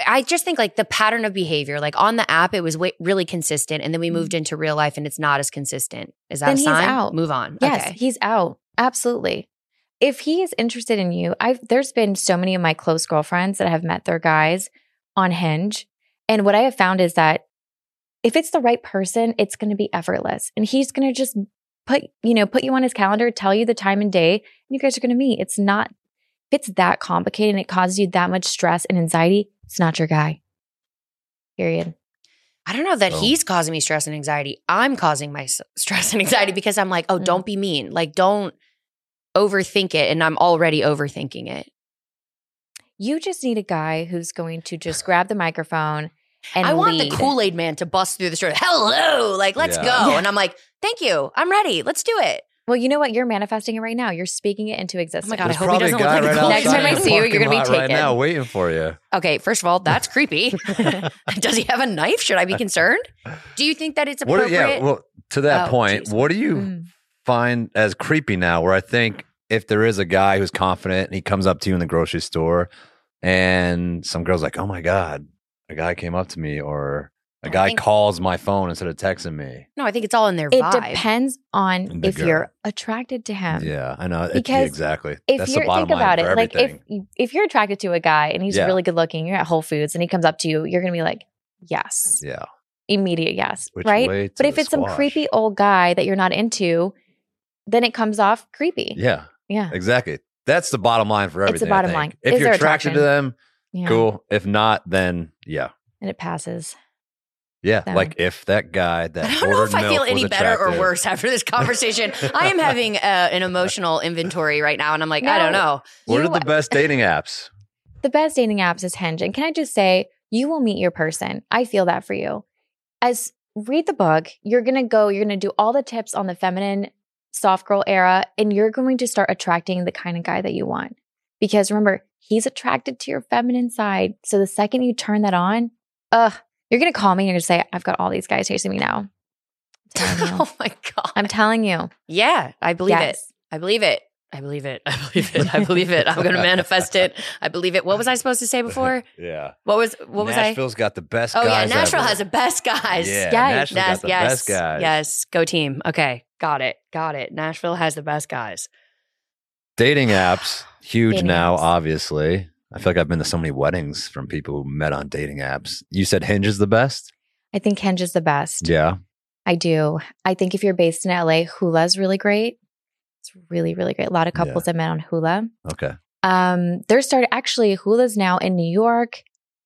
I just think like the pattern of behavior, like on the app, it was really consistent. And then we moved into real life and it's not as consistent. Is that then a sign? He's out. Move on. Yes, okay. He's out. Absolutely. If he is interested in you, there's been so many of my close girlfriends that have met their guys on Hinge. And what I have found is that if it's the right person, it's going to be effortless. And he's going to just put you on his calendar, tell you the time and day, and you guys are going to meet. It's not, if it's that complicated and it causes you that much stress and anxiety, it's not your guy. Period. I don't know that he's causing me stress and anxiety. I'm causing my stress and anxiety because I'm like, don't be mean. Like, don't overthink it. And I'm already overthinking it. You just need a guy who's going to just grab the microphone and I want the Kool-Aid man to bust through the street. Hello, like, let's go. Yeah. And I'm like, thank you. I'm ready. Let's do it. Well, you know what? You're manifesting it right now. You're speaking it into existence. Oh my God, I hope he doesn't look like a Kool-Aid man. Next time I see you, you're going to be taken. Right now, waiting for you. Okay, first of all, that's creepy. Does he have a knife? Should I be concerned? Do you think that it's appropriate? To that point, geez. What do you find as creepy now where I think if there is a guy who's confident and he comes up to you in the grocery store and some girl's like, oh my God, a guy came up to me or a guy calls my phone instead of texting me. No, I think it's all in their vibe. It depends on if you're attracted to him. Yeah, I know. Because exactly. That's the bottom line for everything. Like if you're attracted to a guy and he's really good looking, you're at Whole Foods and he comes up to you, you're going to be like, yes. Yeah. Immediate yes, which right? But if it's some creepy old guy that you're not into, then it comes off creepy. Yeah. Yeah. Exactly. That's the bottom line for everything. It's the bottom line. If you're attracted to them, cool. If not, then yeah. And it passes. Yeah, so. Like if that guy that I don't know if I feel any better or worse after this conversation. I am having an emotional inventory right now, and I'm like, no, I don't know. What are the best dating apps? The best dating apps is Hinge. And can I just say, you will meet your person. I feel that for you. As read the book, you're going to do all the tips on the feminine soft girl era, and you're going to start attracting the kind of guy that you want. Because remember, he's attracted to your feminine side. So the second you turn that on, you're going to call me and you're going to say, I've got all these guys chasing me now. Oh my God. I'm telling you. Yeah, I believe it. I believe it. I believe it. I believe it. I believe it. I'm going to manifest it. I believe it. What was I supposed to say before? Yeah. What was I? Nashville's got the best guys. Oh, yeah. Nashville has the best guys. Yeah. Yes. Nashville's got the best guys. Yes. Go team. Okay. Got it. Nashville has the best guys. Dating apps. Huge dating now, apps. Obviously. I feel like I've been to so many weddings from people who met on dating apps. You said Hinge is the best? I think Hinge is the best. Yeah. I do. I think if you're based in LA, Hula is really great. It's really, really great. A lot of couples I met on Hula. Okay. Hula's now in New York.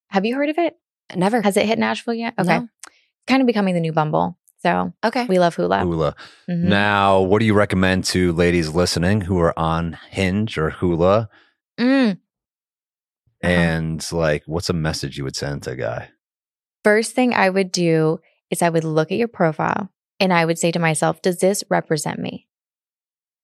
Have you heard of it? Never. Has it hit Nashville yet? Okay. No. It's kind of becoming the new Bumble. So we love Hula. Mm-hmm. Now, what do you recommend to ladies listening who are on Hinge or Hula? And what's a message you would send to a guy? First thing I would do is I would look at your profile and I would say to myself, does this represent me?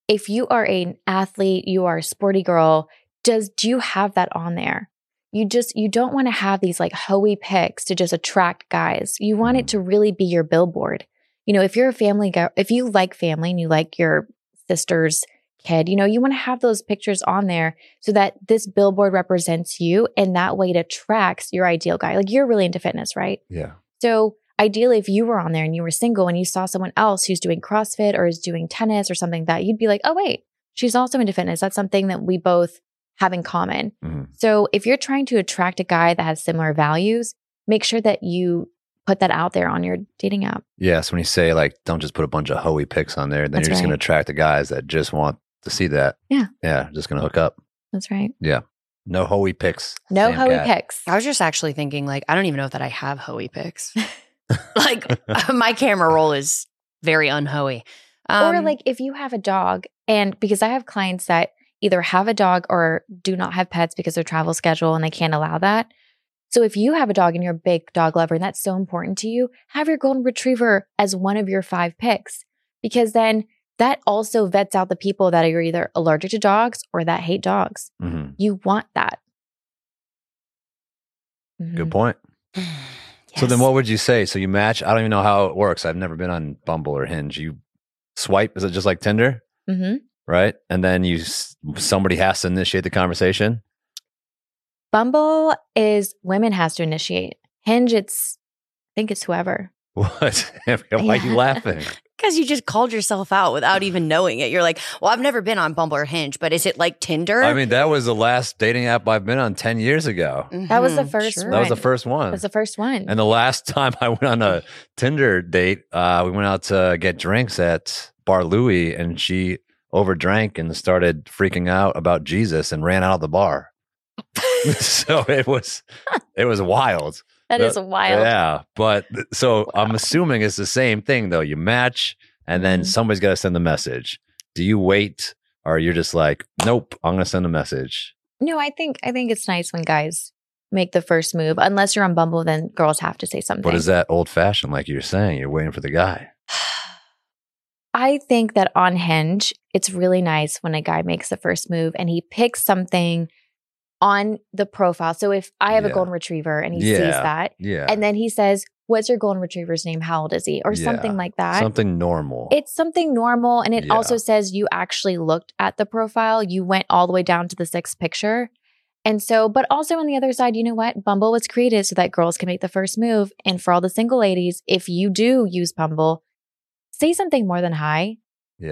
If you are an athlete, you are a sporty girl, do you have that on there? You don't want to have these hoey pics to just attract guys. You want it to really be your billboard. You know, if you're a family guy, if you like family and you like your sister's kid, you want to have those pictures on there so that this billboard represents you, and that way it attracts your ideal guy. You're really into fitness, right? Yeah. So ideally, if you were on there and you were single and you saw someone else who's doing CrossFit or is doing tennis or something, that you'd be like, oh, wait, she's also into fitness. That's something that we both have in common. Mm-hmm. So if you're trying to attract a guy that has similar values, make sure that you put that out there on your dating app. Yeah. So when you say don't just put a bunch of hoey pics on there, then that's you're just going to attract the guys that just want to see that. Yeah. Yeah. Just going to hook up. That's right. Yeah. No hoey pics. No hoey pics. I was just actually thinking, I don't even know that I have hoey pics. My camera roll is very unhoey. Or if you have a dog, and because I have clients that either have a dog or do not have pets because their travel schedule and they can't allow that. So if you have a dog and you're a big dog lover and that's so important to you, have your golden retriever as one of your 5 picks, because then that also vets out the people that are either allergic to dogs or that hate dogs. Mm-hmm. You want that. Mm-hmm. Good point. Yes. So then what would you say? So you match. I don't even know how it works. I've never been on Bumble or Hinge. You swipe. Is it just like Tinder? Mm-hmm. Right? And then somebody has to initiate the conversation? Bumble is women has to initiate. Hinge, I think it's whoever. What? Why are you laughing? Because you just called yourself out without even knowing it. You're like, well, I've never been on Bumble or Hinge, but is it like Tinder? I mean, that was the last dating app I've been on 10 years ago. Mm-hmm. That was the first one. That was the first one. And the last time I went on a Tinder date, we went out to get drinks at Bar Louis, and she overdrank and started freaking out about Jesus and ran out of the bar. So it was wild. That is wild. Yeah. But I'm assuming it's the same thing though. You match and then somebody's got to send the message. Do you wait, or you're just like, nope, I'm going to send a message? No, I think it's nice when guys make the first move. Unless you're on Bumble, then girls have to say something. But is that old fashioned? Like you're saying, you're waiting for the guy. I think that on Hinge, it's really nice when a guy makes the first move and he picks something on the profile. So if I have a golden retriever and he sees that, and then he says, what's your golden retriever's name? How old is he? Or something like that. Something normal. It's something normal. And it also says you actually looked at the profile. You went all the way down to the 6th picture. And so, but also on the other side, you know what? Bumble was created so that girls can make the first move. And for all the single ladies, if you do use Bumble, say something more than hi,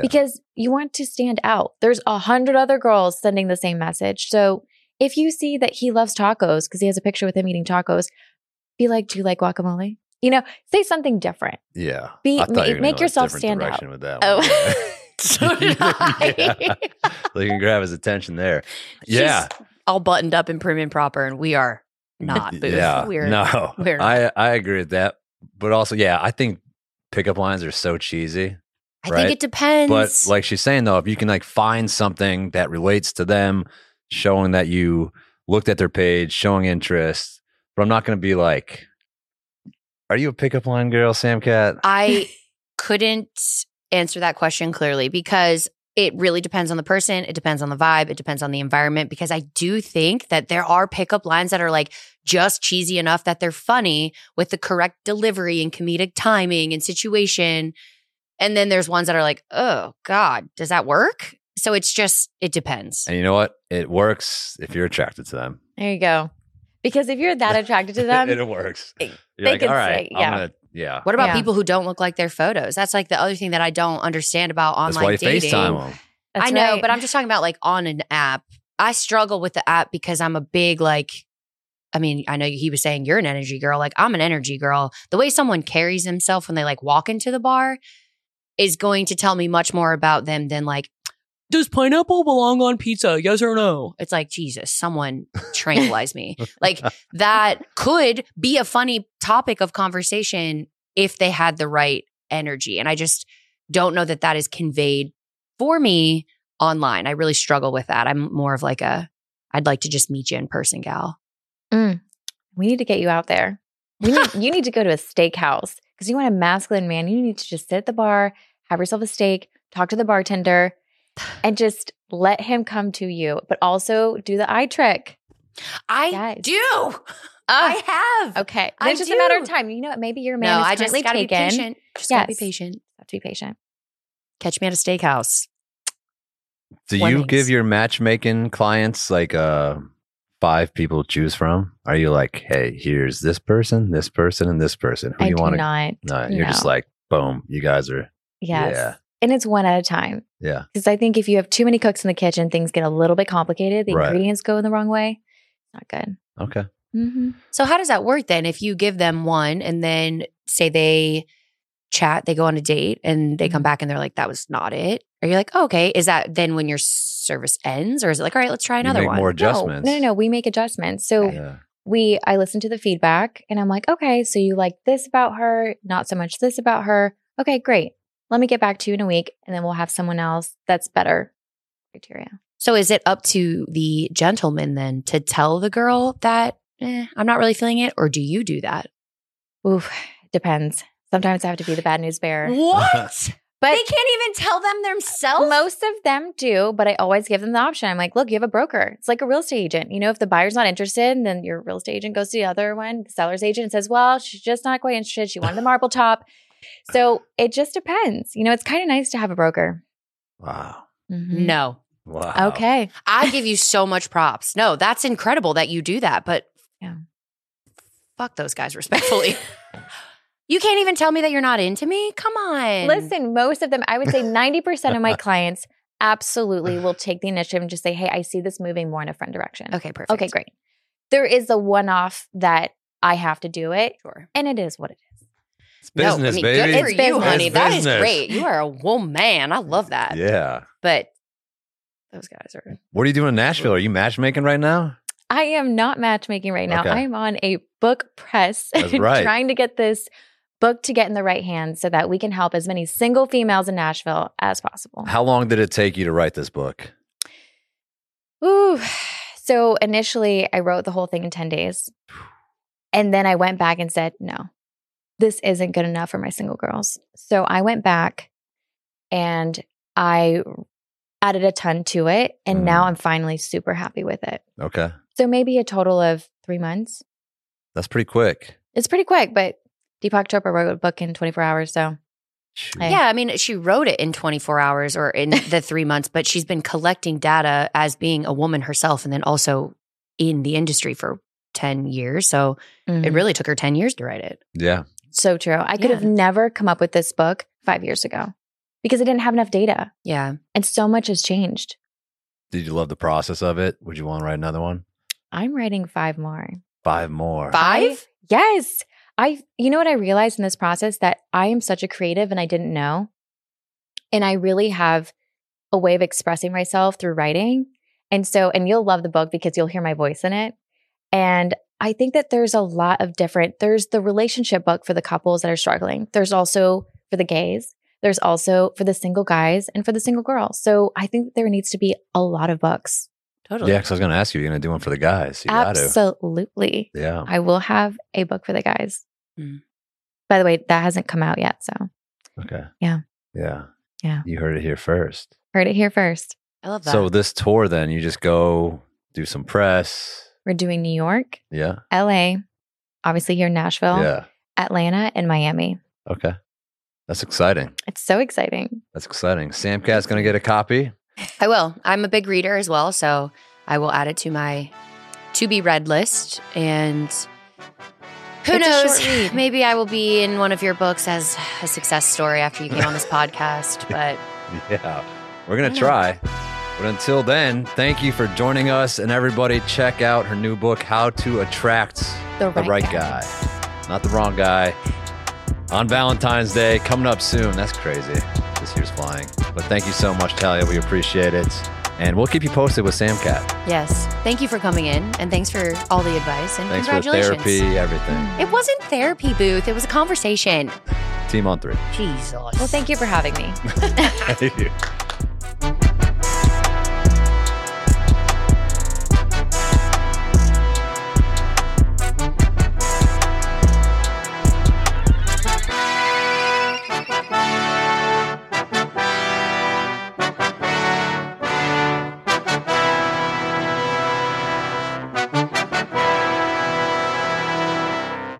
because you want to stand out. There's 100 other girls sending the same message. So if you see that he loves tacos because he has a picture with him eating tacos, be like, do you like guacamole? You know, say something different. Yeah. Make yourself stand out. With that one. Oh. So did I. Yeah. So you can grab his attention there. Yeah. She's all buttoned up and prim and proper, and we are not. Yeah. We're I agree with that. But also, yeah, I think pickup lines are so cheesy. I think it depends. But like she's saying, though, if you can like find something that relates to them, showing that you looked at their page, showing interest. But I'm not going to be like, are you a pickup line girl, Samcat? I couldn't answer that question clearly because it really depends on the person. It depends on the vibe. It depends on the environment, because I do think that there are pickup lines that are like just cheesy enough that they're funny with the correct delivery and comedic timing and situation. And then there's ones that are like, oh God, does that work? So it's just, it depends. And you know what? It works if you're attracted to them. There you go. Because if you're that attracted to them. It works. You're like, all right, I'm gonna. What about people who don't look like their photos? That's like the other thing that I don't understand about online dating. That's why you FaceTime them. I know, right. But I'm just talking about like on an app. I struggle with the app because I'm a big like, I mean, I know he was saying you're an energy girl. Like I'm an energy girl. The way someone carries himself when they like walk into the bar is going to tell me much more about them than like, does pineapple belong on pizza? Yes or no? It's like, Jesus, someone tranquilize me. Like that could be a funny topic of conversation if they had the right energy. And I just don't know that that is conveyed for me online. I really struggle with that. I'm more of like I'd like to just meet you in person, gal. Mm. We need to get you out there. You need to go to a steakhouse because you want a masculine man. You need to just sit at the bar, have yourself a steak, talk to the bartender, and just let him come to you, but also do the eye trick. I have. Okay. It's just a matter of time. You know what? Maybe your man is currently taken. Just gotta be patient. Have to be patient. Catch me at a steakhouse. Do you give your matchmaking clients like 5 people to choose from? Are you like, hey, here's this person, and this person. Who do you want to? No, you're just like, boom, you guys are. Yes. Yeah. And it's one at a time. Yeah. Because I think if you have too many cooks in the kitchen, things get a little bit complicated. The ingredients go in the wrong way. Not good. Okay. Mm-hmm. So how does that work then? If you give them one and then say they chat, they go on a date and they come back and they're like, that was not it. Are you like, oh, okay. Is that then when your service ends? Or is it like, all right, let's try another one? More adjustments. No. We make adjustments. So I listen to the feedback and I'm like, okay, so you like this about her, not so much this about her. Okay, great. Let me get back to you in a week, and then we'll have someone else that's better criteria. So is it up to the gentleman then to tell the girl that I'm not really feeling it, or do you do that? Oof, depends. Sometimes I have to be the bad news bearer. What? But they can't even tell them themselves? Most of them do, but I always give them the option. I'm like, look, you have a broker. It's like a real estate agent. You know, if the buyer's not interested, then your real estate agent goes to the other one, the seller's agent, and says, well, she's just not quite interested. She wanted the marble top. So it just depends. You know, it's kind of nice to have a broker. Wow. Mm-hmm. No. Wow. Okay. I give you so much props. No, that's incredible that you do that. But fuck those guys respectfully. You can't even tell me that you're not into me? Come on. Listen, most of them, I would say 90% of my clients absolutely will take the initiative and just say, hey, I see this moving more in a friend direction. Okay, perfect. Okay, great. There is a one-off that I have to do it. Sure. And it is what it is. Business, no, I mean, baby. Good for it's you, business. Honey. It's that business. Is great. You are a woman. I love that. Yeah. But those guys are... What are you doing in Nashville? Are you matchmaking right now? I am not matchmaking right now. Okay. I'm on a book press. That's right. Trying to get this book to get in the right hands so that we can help as many single females in Nashville as possible. How long did it take you to write this book? Ooh. So initially, I wrote the whole thing in 10 days. And then I went back and said, no. This isn't good enough for my single girls. So I went back and I added a ton to it. And now I'm finally super happy with it. Okay. So maybe a total of 3 months. That's pretty quick. It's pretty quick. But Deepak Chopra wrote a book in 24 hours. So I mean, she wrote it in 24 hours or in the 3 months, but she's been collecting data as being a woman herself and then also in the industry for 10 years. So it really took her 10 years to write it. Yeah. So true. I could have never come up with this book 5 years ago because I didn't have enough data. Yeah. And so much has changed. Did you love the process of it? Would you want to write another one? I'm writing 5 more. 5 more? 5? Yes. You know what I realized in this process? That I am such a creative and I didn't know. And I really have a way of expressing myself through writing. And you'll love the book because you'll hear my voice in it. And I think that there's a lot of there's the relationship book for the couples that are struggling. There's also for the gays. There's also for the single guys and for the single girls. So I think there needs to be a lot of books. Totally. Yeah, because I was going to ask you, you're going to do one for the guys. You Absolutely. Gotta. Yeah. I will have a book for the guys. Mm. By the way, that hasn't come out yet, so. Okay. Yeah. Yeah. Yeah. You heard it here first. I love that. So this tour then, you just go do some press. We're doing New York. Yeah. LA. Obviously here in Nashville. Yeah. Atlanta and Miami. Okay. That's exciting. It's so exciting. That's exciting. Samcat's going to get a copy. I will. I'm a big reader as well, so I will add it to my to-be-read list. And who knows? Maybe I will be in one of your books as a success story after you came on this podcast. But yeah, we're going to try. But until then, thank you for joining us. And everybody, check out her new book, How to Attract the Right Guy. Not the wrong guy. On Valentine's Day, coming up soon. That's crazy. This year's flying. But thank you so much, Thalia. We appreciate it. And we'll keep you posted with Samcat. Yes. Thank you for coming in. And thanks for all the advice. And thanks congratulations. Thanks for therapy, everything. It wasn't therapy, Booth. It was a conversation. Team on 3. Jesus. Well, thank you for having me. Thank you.